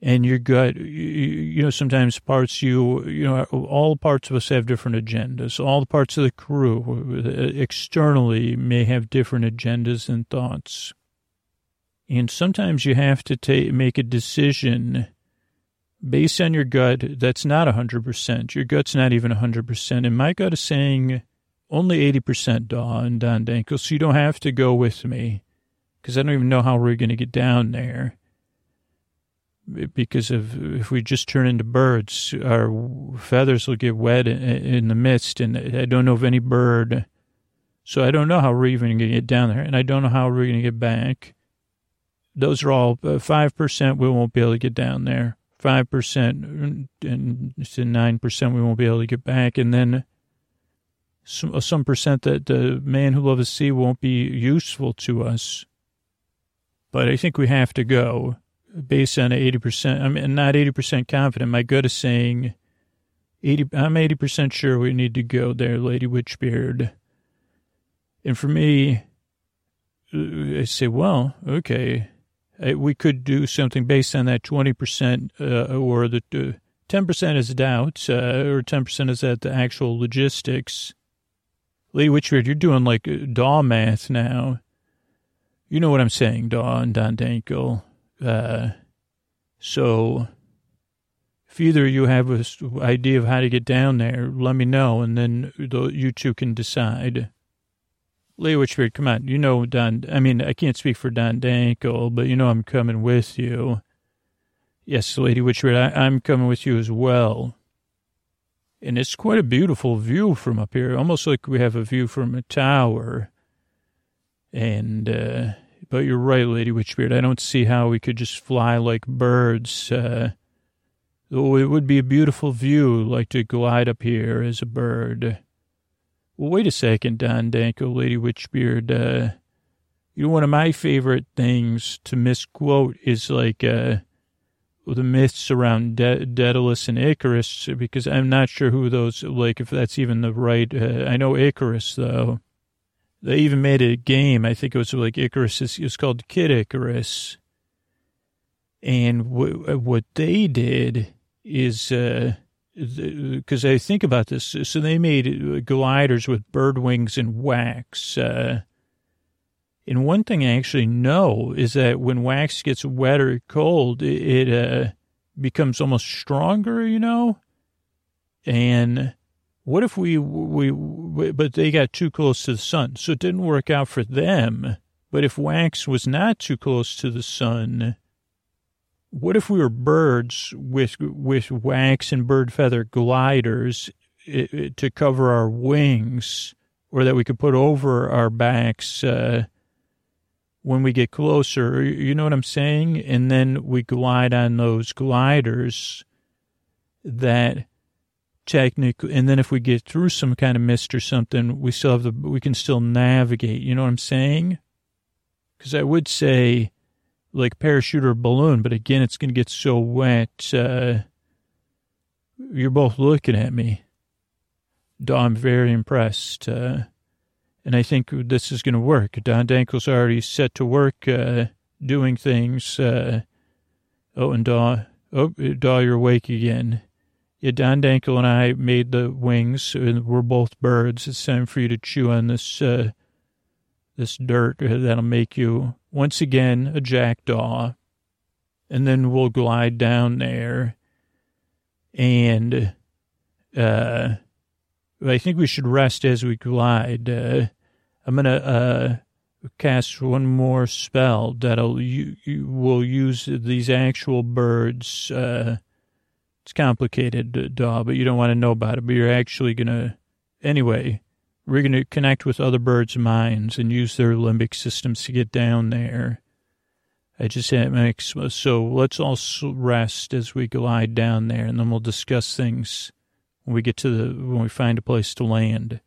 And your gut, you, you know, sometimes parts you, you know, all parts of us have different agendas. All the parts of the crew externally may have different agendas and thoughts. And sometimes you have to take, make a decision based on your gut that's not one hundred percent. Your gut's not even one hundred percent. And my gut is saying only eighty percent, Daw and Don Dankel, so you don't have to go with me because I don't even know how we're going to get down there. Because if, if we just turn into birds, our feathers will get wet in, in the mist, and I don't know if any bird So I don't know how we're even going to get down there, and I don't know how we're going to get back. Those are all uh, five percent we won't be able to get down there. five percent and nine percent we won't be able to get back. And then some, some percent that the man who loves the sea won't be useful to us. But I think we have to go based on eighty percent. I'm not eighty percent confident. My gut is saying eighty. I'm eighty percent sure we need to go there, Lady Witchbeard. And for me, I say, well, okay, we could do something based on that twenty percent uh, or the uh, ten percent is doubt, uh, or ten percent is at the actual logistics. Lady Witchbeard, you're doing like D A W math now. You know what I'm saying, D A W and Don Dankel. Uh, so if either of you have an idea of how to get down there, let me know, and then you two can decide. Lady Witchbeard, come on. You know, Don, I mean, I can't speak for Don Dankel, but you know I'm coming with you. Yes, Lady Witchbeard, I, I'm coming with you as well. And it's quite a beautiful view from up here, almost like we have a view from a tower. And, uh, but you're right, Lady Witchbeard, I don't see how we could just fly like birds. Uh, though it would be a beautiful view, like to glide up here as a bird. Well, wait a second, Don Danko, Lady Witchbeard. Uh, you know, one of my favorite things to misquote is like uh, the myths around De- Daedalus and Icarus, because I'm not sure who those, like, if that's even the right. Uh, I know Icarus, though. They even made a game. I think it was like Icarus. It was called Kid Icarus. And w- what they did is... Uh, because I think about this, so they made gliders with bird wings and wax. Uh, and one thing I actually know is that when wax gets wet or cold, it, it uh, becomes almost stronger, you know? And what if we, we, we, but they got too close to the sun, so it didn't work out for them. But if wax was not too close to the sun, what if we were birds with with wax and bird feather gliders it, it, to cover our wings, or that we could put over our backs uh, when we get closer? You know what I'm saying? And then we glide on those gliders that technically, and then if we get through some kind of mist or something, we still have the we can still navigate. You know what I'm saying? Because I would say, like parachute or balloon, but again, it's going to get so wet. Uh, you're both looking at me. Don, I'm very impressed. Uh, and I think this is going to work. Don Dankel's already set to work uh, doing things. Uh, oh, and Don, oh, Don, you're awake again. Yeah, Don Dankel and I made the wings, and we're both birds. It's time for you to chew on this uh, this dirt that'll make you... once again, a jackdaw, and then we'll glide down there, and uh, I think we should rest as we glide. Uh, I'm going to uh, cast one more spell that'll you, you will use these actual birds. Uh, it's complicated, Daw, but you don't want to know about it, but you're actually going to, anyway... we're going to connect with other birds' minds and use their limbic systems to get down there. I just had my so let's all rest as we glide down there, and then we'll discuss things when we get to the when we find a place to land.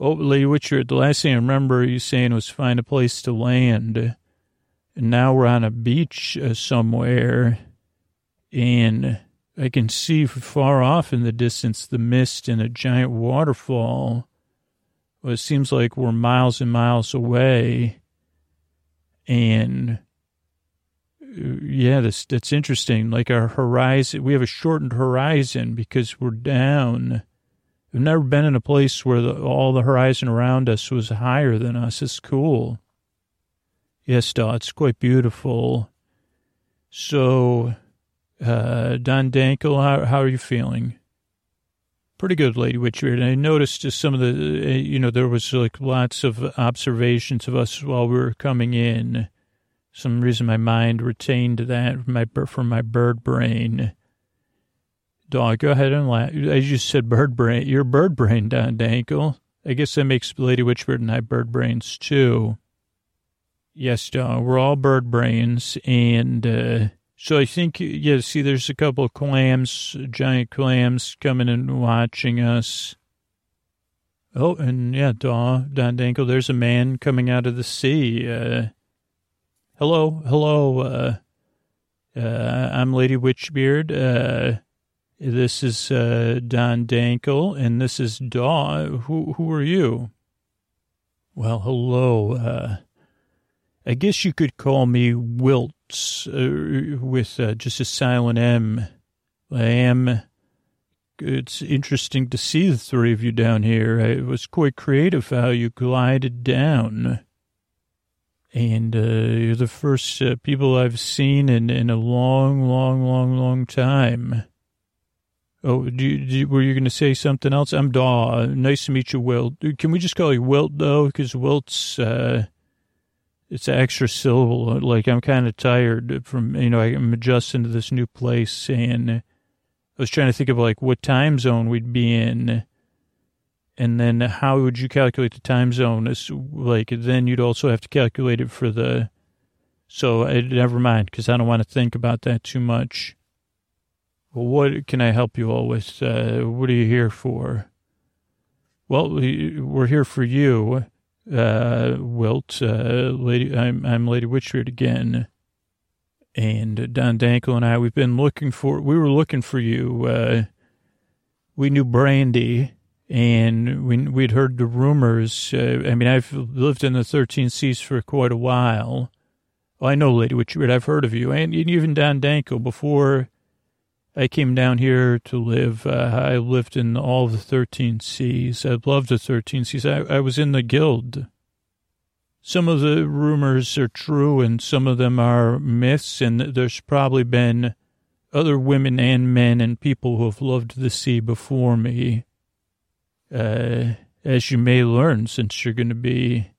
Oh, Lady Witchbeard, the last thing I remember you saying was find a place to land, and now we're on a beach uh, somewhere, and I can see far off in the distance the mist and a giant waterfall. Well, it seems like we're miles and miles away, and yeah, that's that's interesting. Like our horizon, we have a shortened horizon because we're down. We've never been in a place where the, all the horizon around us was higher than us. It's cool. Yes, Daw, it's quite beautiful. So, uh, Don Dankel, how, how are you feeling? Pretty good, Lady Witchbeard. And I noticed just some of the, you know, there was like lots of observations of us while we were coming in. For some reason my mind retained that from my, from my bird brain. Dog, go ahead and laugh. As you said, bird brain. You're bird brain, Don Dankel. I guess that makes Lady Witchbeard and I bird brains too. Yes, uh, we're all bird brains. And uh, so I think, yeah, see, there's a couple of clams, giant clams coming and watching us. Oh, and yeah, Don, Don Dankel, there's a man coming out of the sea. Uh, hello, hello, uh, uh, I'm Lady Witchbeard. Uh, this is uh, Don Dankel, and this is Daw. Who, who are you? Well, hello. Uh, I guess you could call me Wilt uh, with uh, just a silent M. I am... It's interesting to see the three of you down here. It was quite creative how you glided down. And uh, you're the first uh, people I've seen in, in a long, long, long, long time. Oh, do you, do you, were you going to say something else? I'm Daw. Nice to meet you, Wilt. Can we just call you Wilt, though? Because Wilt's, uh, it's an extra syllable. Like, I'm kind of tired from, you know, I'm adjusting to this new place, and... I was trying to think of, like, what time zone we'd be in, and then how would you calculate the time zone? It's like, then you'd also have to calculate it for the... So, I, never mind, because I don't want to think about that too much. Well, what can I help you all with? Uh, what are you here for? Well, we're here for you, uh, Wilt. Uh, lady, I'm, I'm Lady Witchbeard again. And Don Dankel and I, we've been looking for, we were looking for you. Uh, we knew Brandy, and we, we'd heard the rumors. Uh, I mean, I've lived in the thirteen seas for quite a while. Oh, I know Lady Witchbeard, I've heard of you. And even Don Dankel, before I came down here to live, uh, I lived in all of the thirteen seas. I loved the thirteen seas. I, I was in the guild. Some of the rumors are true, and some of them are myths, and there's probably been other women and men and people who have loved the sea before me, uh, as you may learn since you're going to be...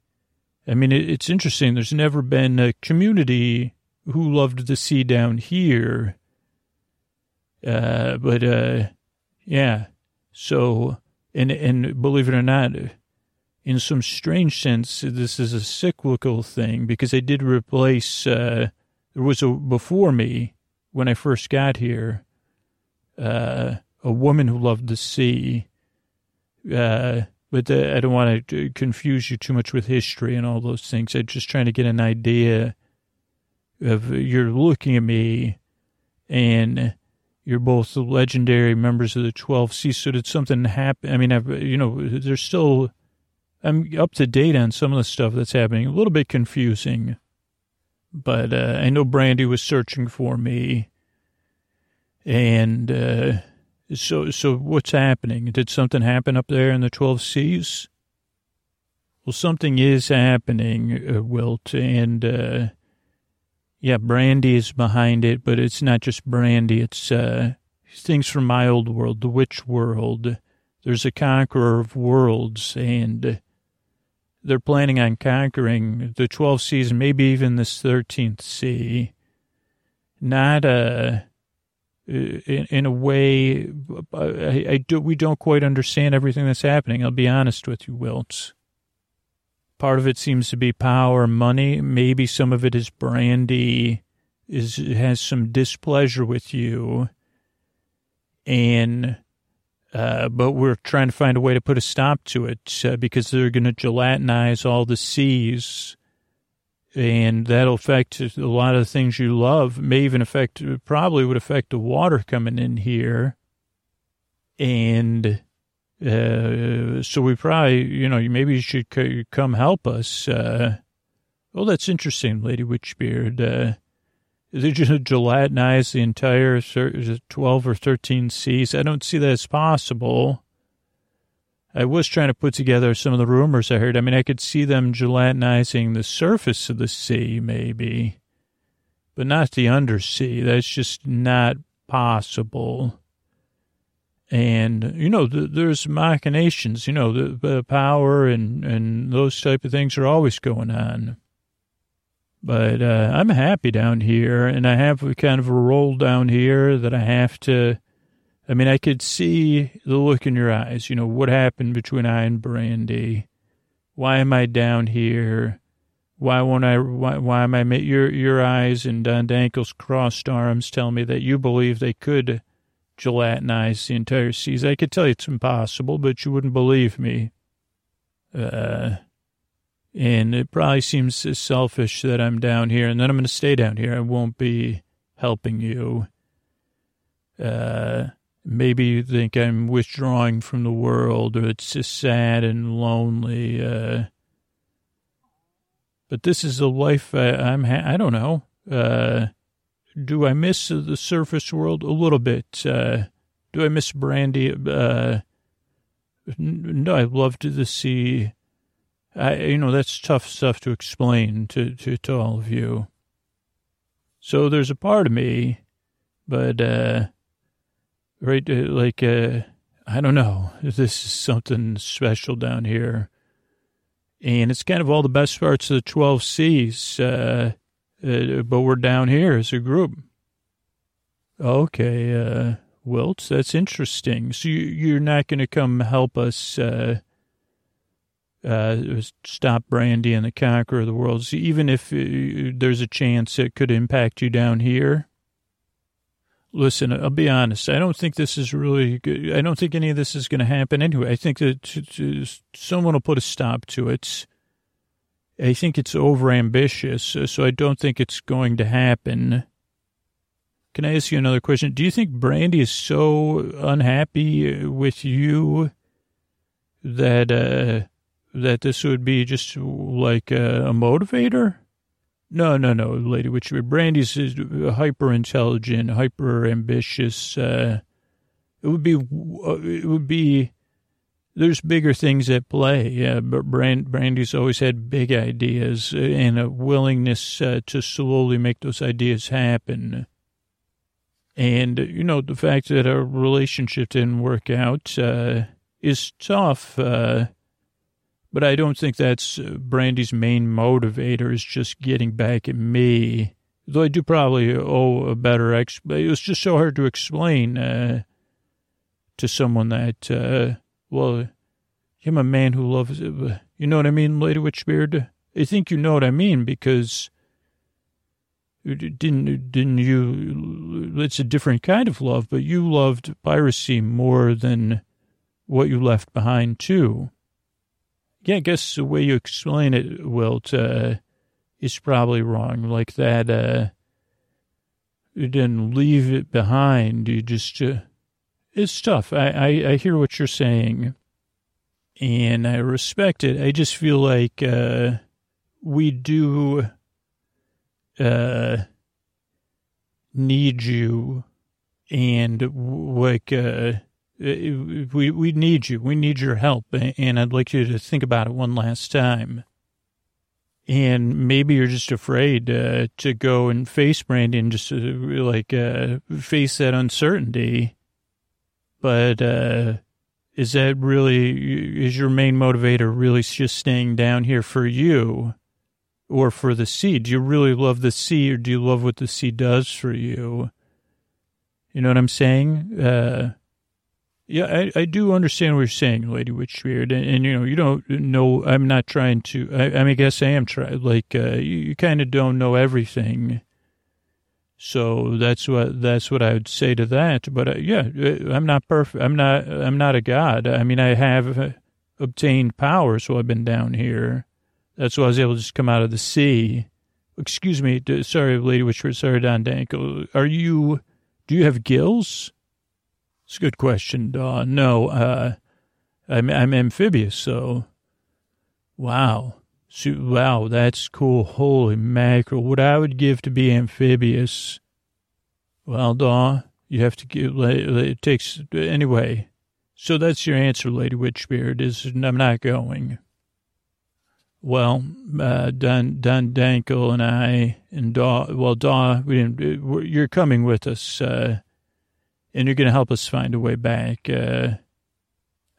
I mean, it, it's interesting. There's never been a community who loved the sea down here. Uh, but, uh, yeah, so, and, and believe it or not... In some strange sense, this is a cyclical thing, because I did replace, uh, there was a, before me, when I first got here, uh, a woman who loved the sea. Uh, but the, I don't want to confuse you too much with history and all those things. I'm just trying to get an idea of, you're looking at me, and... You're both legendary members of the twelve seas, so did something happen? I mean, I've, you know, there's still... I'm up to date on some of the stuff that's happening. A little bit confusing. But uh, I know Brandy was searching for me. And uh, so so what's happening? Did something happen up there in the twelve seas? Well, something is happening, uh, Wilt. And, uh, yeah, Brandy is behind it. But it's not just Brandy. It's uh, things from my old world, the witch world. There's a conqueror of worlds, and they're planning on conquering the twelve seas, maybe even this thirteenth sea. Not a, in, in a way, I, I do, we don't quite understand everything that's happening. I'll be honest with you, Wilt. Part of it seems to be power, money. Maybe some of it is Brandy is, has some displeasure with you. And... Uh, but we're trying to find a way to put a stop to it uh, because they're going to gelatinize all the seas, and that'll affect a lot of the things you love. May even affect, probably would affect the water coming in here. And uh, so we probably, you know, maybe you should c- come help us. Uh, well, that's interesting, Lady Witchbeard. Uh, They're just going to gelatinize the entire twelve or thirteen seas. I don't see that as possible. I was trying to put together some of the rumors I heard. I mean, I could see them gelatinizing the surface of the sea, maybe, but not the undersea. That's just not possible. And, you know, th- there's machinations. You know, the, the power and, and those type of things are always going on. But uh, I'm happy down here, and I have kind of a role down here that I have to, I mean, I could see the look in your eyes, you know, what happened between I and Brandy? Why am I down here? Why won't I, why, why am I, ma- your, your eyes and Don Dankel's crossed arms tell me that you believe they could gelatinize the entire seas. I could tell you it's impossible, but you wouldn't believe me. Uh, and it probably seems selfish that I'm down here, and then I'm going to stay down here. I won't be helping you. Uh, maybe you think I'm withdrawing from the world, or it's just sad and lonely, uh, but this is the life I, I'm, ha- I don't know. Uh, do I miss the surface world? A little bit. Uh, do I miss Brandy? Uh, n- no, I love to the sea. I, you know, that's tough stuff to explain to, to, to all of you. So there's a part of me, but, uh, right, uh, like, uh, I don't know. This is something special down here. And it's kind of all the best parts of the twelve C's, uh, uh, but we're down here as a group. Okay, uh, Wilt, that's interesting. So you, you're not going to come help us uh, uh, stop Brandy and the Conqueror of the World, so even if uh, there's a chance it could impact you down here? Listen, I'll be honest. I don't think this is really good. I don't think any of this is going to happen anyway. I think that someone will put a stop to it. I think it's overambitious, so I don't think it's going to happen. Can I ask you another question? Do you think Brandy is so unhappy with you that uh, that this would be just like a, a motivator? No, no, no, Lady Witchbeard. Brandy's is hyper-intelligent, hyper-ambitious. Uh, it would be, it would be, there's bigger things at play. Yeah, but Brand, Brandy's always had big ideas and a willingness uh, to slowly make those ideas happen. And, you know, the fact that our relationship didn't work out uh, is tough, uh but I don't think that's Brandy's main motivator is just getting back at me. Though I do probably owe a better explanation. It was just so hard to explain uh, to someone that, uh, well, I'm a man who loves it. You know what I mean, Lady Witchbeard? I think you know what I mean because didn't, didn't you, it's a different kind of love, but you loved piracy more than what you left behind too. Yeah, I guess the way you explain it, Wilt, uh, is probably wrong. Like that, uh, you didn't leave it behind. You just, uh, it's tough. I, I, I hear what you're saying, and I respect it. I just feel like uh, we do uh, need you, and like... Uh, We we need you. We need your help, and I'd like you to think about it one last time. And maybe you're just afraid uh, to go and face Brandy and just uh, like uh, face that uncertainty. But uh, is that really is your main motivator really just staying down here for you, or for the sea? Do you really love the sea, or do you love what the sea does for you? You know what I'm saying? Uh, Yeah, I, I do understand what you're saying, Lady Witchbeard, and, and you know, you don't know, I'm not trying to, I, I mean, I guess I am trying, like, uh, you, you kind of don't know everything, so that's what, that's what I would say to that, but uh, yeah, I'm not perfect, I'm not, I'm not a god, I mean, I have obtained power, so I've been down here, that's why I was able to just come out of the sea. Excuse me, sorry, Lady Witchbeard, sorry, Don Dankel, are you, do you have gills? It's a good question, Dawn. No, uh, I'm, I'm amphibious, so. Wow. So, wow, that's cool. Holy mackerel. What I would give to be amphibious. Well, Dawn, you have to give, it takes, anyway. So that's your answer, Lady Witchbeard, is I'm not going. Well, uh, Don, Don Dankel and I, and Daw, well, Daw, we didn't, you're coming with us, uh. And you're going to help us find a way back. Uh,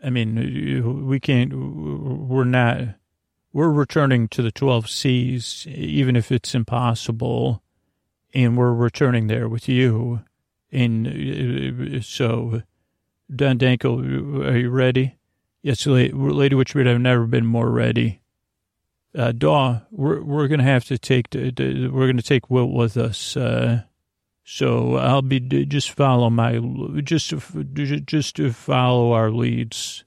I mean, we can't, we're not, we're returning to the twelve C's, even if it's impossible. And we're returning there with you. And so Don Dankel, are you ready? Yes, Lady Witchbeard, I've never been more ready. Uh, Daw, we're we're gonna have to take the, the, we're gonna take Wilt with us. Uh, so I'll be just follow my just just to follow our leads.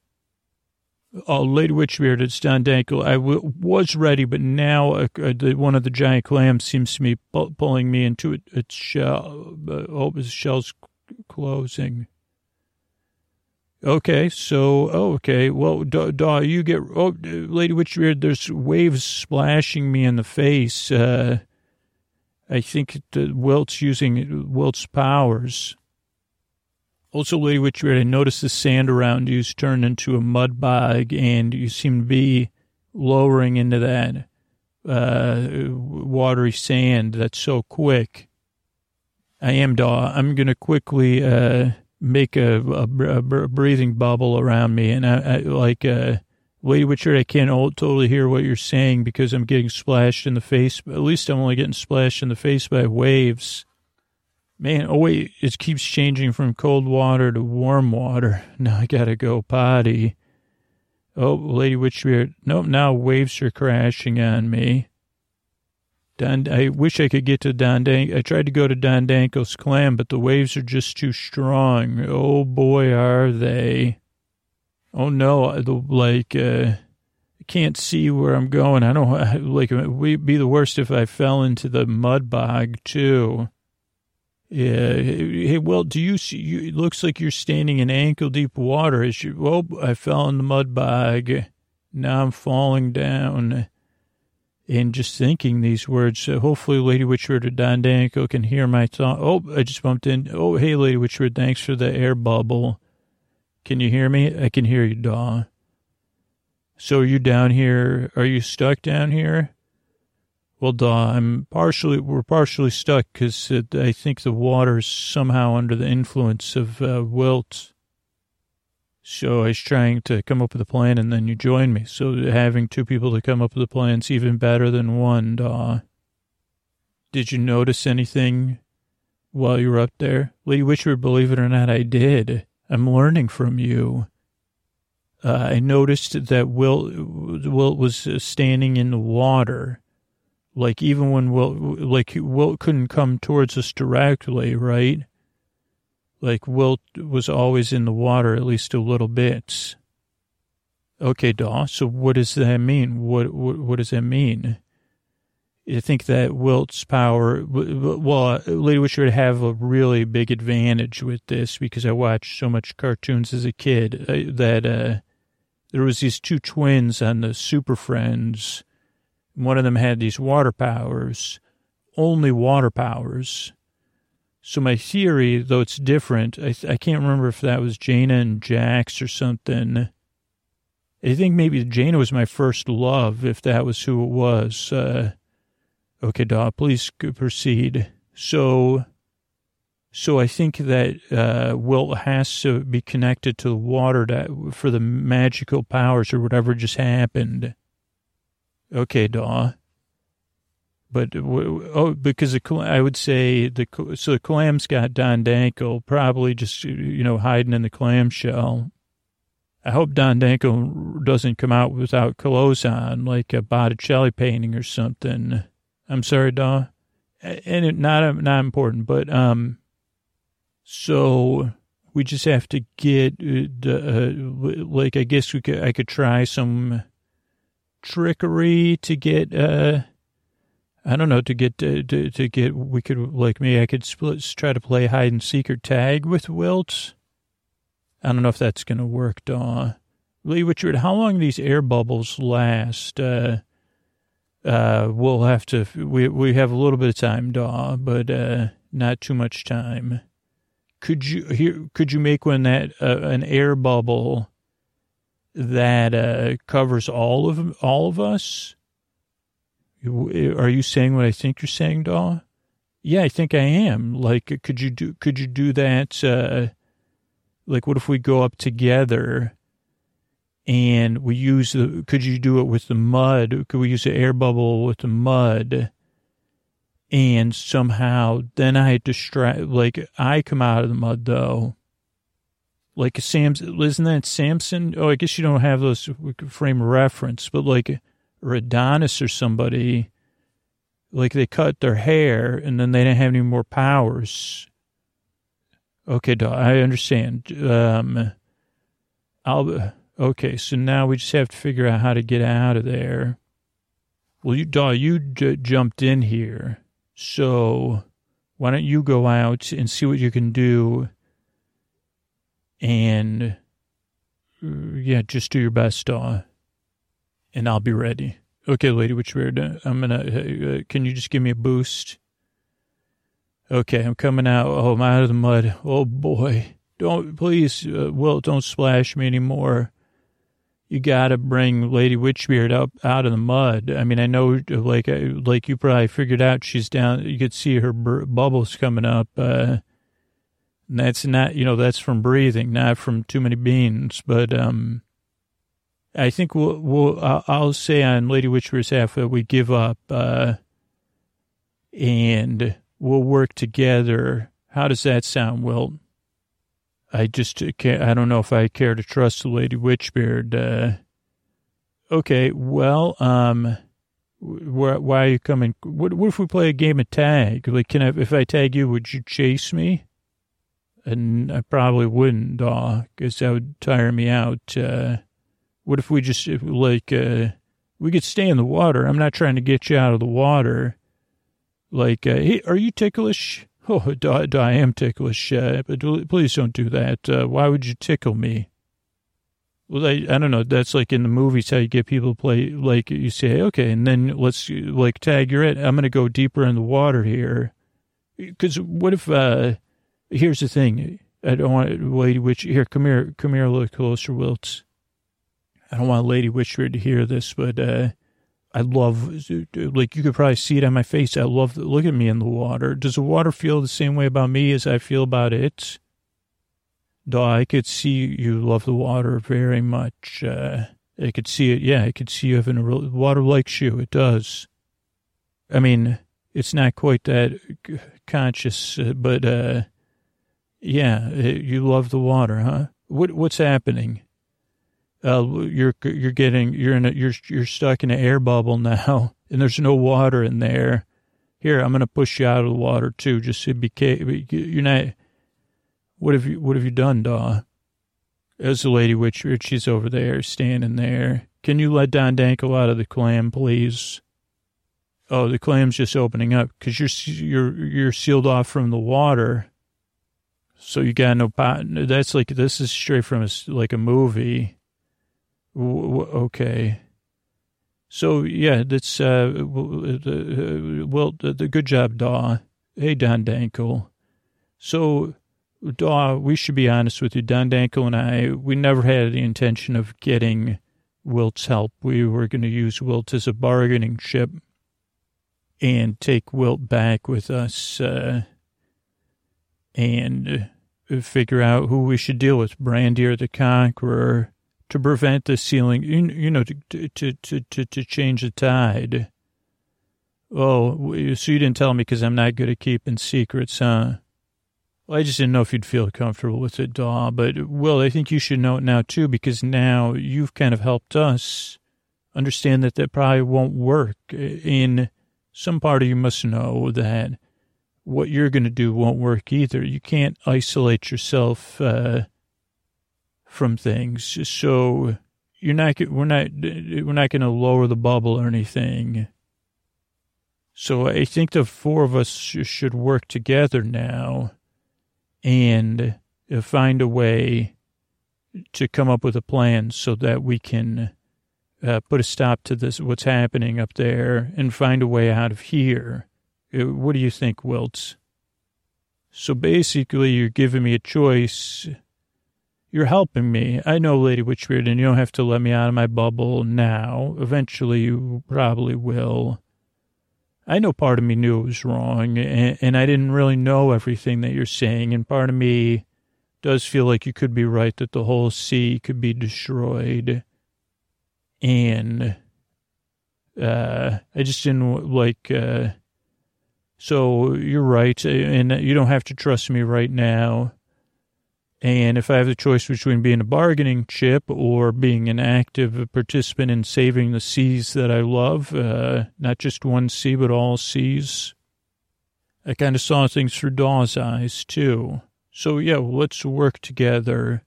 Oh, Lady Witchbeard, it's Don Dankel. I w- was ready, but now uh, the, one of the giant clams seems to be pu- pulling me into it. Its shell. Uh, oh, its shell's closing. Okay, so, oh, okay. Well, Daw, da, you get, oh, Lady Witchbeard, there's waves splashing me in the face. Uh, I think the Wilt's using Wilt's powers. Also, Lady Witchbeard, I noticed the sand around you's turned into a mud bog, and you seem to be lowering into that uh, watery sand that's so quick. I am, Daw. I'm going to quickly uh, make a, a, a breathing bubble around me. And, I, I like, uh, Lady Witchbeard, I can't totally hear what you're saying because I'm getting splashed in the face. At least I'm only getting splashed in the face by waves. Man, oh wait, it keeps changing from cold water to warm water. Now I gotta go potty. Oh, Lady Witchbeard, nope, now waves are crashing on me. Don, I wish I could get to Don Dank. I tried to go to Don Dankel's clam, but the waves are just too strong. Oh boy, are they. Oh no, like, uh, I can't see where I'm going. I don't, like, it would be the worst if I fell into the mud bog, too. Yeah. Hey, well, do you see, you, it looks like you're standing in ankle deep water. As you, oh, I fell in the mud bog. Now I'm falling down. And just thinking these words, uh, hopefully Lady Witchbeard or Don Danko can hear my thought. Oh, I just bumped in. Oh, hey, Lady Witchbeard, thanks for the air bubble. Can you hear me? I can hear you, Daw. So are you down here? Are you stuck down here? Well, Daw, I'm partially, we're partially stuck because uh, I think the water's somehow under the influence of uh, Wilt. So I was trying to come up with a plan, and then you joined me. So having two people to come up with a plan's even better than one, Daw. Did you notice anything while you were up there? Lady Witchbeard, believe it or not, I did. I'm learning from you. Uh, I noticed that Wilt, Wilt was uh, standing in the water. Like, even when Wilt, like, Wilt couldn't come towards us directly, right? Like, Wilt was always in the water, at least a little bit. Okay, Daw, so what does that mean? What, what what does that mean? I think that Wilt's power, well, Lady Witchbeard have a really big advantage with this because I watched so much cartoons as a kid uh, that uh, there was these two twins on the Super Friends. One of them had these water powers, only water powers. So my theory, though it's different, I, I can't remember if that was Jaina and Jax or something. I think maybe Jaina was my first love, if that was who it was. Uh, okay, Daw, please proceed. So so I think that uh, Wilt has to be connected to the water to, for the magical powers or whatever just happened. Okay, Daw. But, oh, because the, I would say, the so the clam's got Don Dankel probably just, you know, hiding in the clam shell. I hope Don Dankel doesn't come out without clothes on, like a Botticelli painting or something. I'm sorry, Daw. And it, not, not important, but, um, so... we just have to get, the, uh, like, I guess we could, I could try some... trickery to get uh I don't know to get uh, to, to get we could like me I could split try to play hide and seek or tag with Wilt. I don't know if that's gonna work, Daw. Lee Richard, how long do these air bubbles last? Uh uh we'll have to we we have a little bit of time, Daw, but uh not too much time. Could you here could you make one that uh, an air bubble that uh, covers all of all of us? Are you saying what I think you're saying, Daw? Yeah, I think I am. Like, could you do could you do that? Uh, like, what if we go up together and we use the? Could you do it with the mud? Could we use the air bubble with the mud? And somehow, then I distract. Like, I come out of the mud though. like a Sam's, isn't that Samson? Oh, I guess you don't have those frame of reference, but like or Adonis or somebody, like they cut their hair and then they didn't have any more powers. Okay, I understand. Um, I'll, okay, so now we just have to figure out how to get out of there. Well, you, Daw, you j- jumped in here, so why don't you go out and see what you can do, and, uh, yeah, just do your best, Daw, and I'll be ready. Okay, Lady Witchbeard, I'm gonna, uh, can you just give me a boost? Okay, I'm coming out. Oh, I'm out of the mud. Oh, boy. Don't, please, uh, Wilt, don't splash me anymore. You got to bring Lady Witchbeard up out of the mud. I mean, I know, like I, like you probably figured out she's down. You could see her bur- bubbles coming up. Uh, and that's not, you know, that's from breathing, not from too many beans. But um, I think we'll, we'll, I'll say on Lady Witchbeard's half that we give up uh, and we'll work together. How does that sound, Wilt? I just can't, I don't know if I care to trust the Lady Witchbeard. Uh, okay, well, um, wh- why are you coming? What, what if we play a game of tag? Like, can I, if I tag you, would you chase me? And I probably wouldn't, Daw, because that would tire me out. Uh, what if we just, if, like, uh, we could stay in the water. I'm not trying to get you out of the water. Like, uh, hey, are you ticklish? Oh, Daw, Daw, I am ticklish, uh, but please don't do that. Uh, why would you tickle me? Well, I, I don't know. That's like in the movies how you get people to play, like you say, okay, and then let's like tag your it. I'm going to go deeper in the water here. Because what if, uh, here's the thing. I don't want Lady Witch, here, come here, come here a little closer, Wilt. I don't want Lady Witchbeard to hear this, but uh, I love, like, you could probably see it on my face. I love, the, look at me in the water. Does the water feel the same way about me as I feel about it? Daw, I could see you love the water very much. Uh, I could see it. Yeah, I could see you having a real, water likes you. It does. I mean, it's not quite that conscious, but, uh, yeah, you love the water, huh? What, what's happening? Uh, you're, you're getting, you're in a, you're, you're stuck in an air bubble now and there's no water in there. Here, I'm going to push you out of the water too. Just to be, you're not, what have you, what have you done, Daw? As the Lady Witch, she's over there standing there. Can you let Don Dankel out of the clam, please? Oh, the clam's just opening up because you're, you're, you're sealed off from the water. So you got no pot. That's like, this is straight from a, like a movie. Okay, so yeah, that's uh, well, the, the good job, Daw. Hey, Don Dankel. So, Daw, we should be honest with you. Don Dankel and I, we never had the intention of getting Wilt's help. We were going to use Wilt as a bargaining chip and take Wilt back with us, uh, and figure out who we should deal with, Brandy or the Conqueror. To prevent the sealing, you, you know, to, to, to, to, to change the tide. Oh, so you didn't tell me because I'm not good at keeping secrets, huh? Well, I just didn't know if you'd feel comfortable with it, Daw. But, Will, I think you should know it now, too, because now you've kind of helped us understand that that probably won't work. In some part of you must know that what you're going to do won't work either. You can't isolate yourself, uh, from things. So you're not, we're not, we're not going to lower the bubble or anything. So I think the four of us should work together now and find a way to come up with a plan so that we can uh, put a stop to this, what's happening up there, and find a way out of here. What do you think, Wilt? So basically you're giving me a choice. You're helping me. I know, Lady Witchbeard, and you don't have to let me out of my bubble now. Eventually, you probably will. I know part of me knew it was wrong, and, and I didn't really know everything that you're saying, and part of me does feel like you could be right, that the whole sea could be destroyed. And uh, I just didn't, like... Uh, so, you're right, and you don't have to trust me right now. And if I have the choice between being a bargaining chip or being an active participant in saving the seas that I love, uh, not just one sea, but all seas, I kind of saw things through Daw's eyes, too. So, yeah, well, let's work together.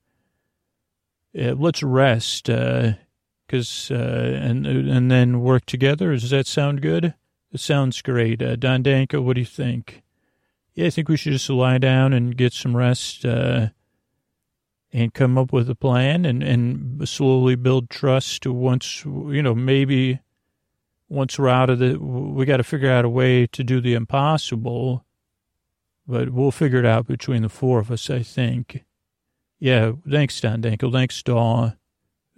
Uh, let's rest, uh, cause, uh, and and then work together. Does that sound good? It sounds great. Uh, Don Danko, what do you think? Yeah, I think we should just lie down and get some rest, uh, and come up with a plan and, and slowly build trust once, you know, maybe once we're out of the, we got to figure out a way to do the impossible, but we'll figure it out between the four of us, I think. Yeah, thanks, Don Dankel. Thanks, Daw.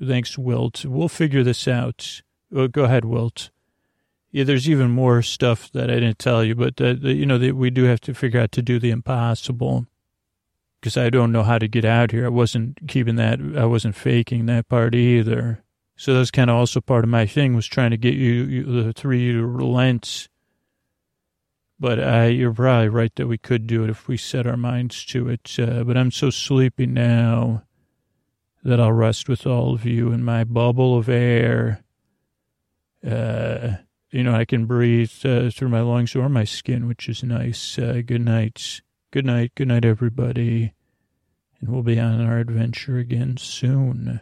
Thanks, Wilt. We'll figure this out. Oh, go ahead, Wilt. Yeah, there's even more stuff that I didn't tell you, but, uh, the, you know, the, we do have to figure out to do the impossible because I don't know how to get out here. I wasn't keeping that, I wasn't faking that part either. So that was kind of also part of my thing, was trying to get you, you the three to relent. But I, you're probably right that we could do it if we set our minds to it. Uh, but I'm so sleepy now that I'll rest with all of you in my bubble of air. Uh, you know, I can breathe uh, through my lungs or my skin, which is nice. Uh, good night. Good night. Good night, everybody. And we'll be on our adventure again soon.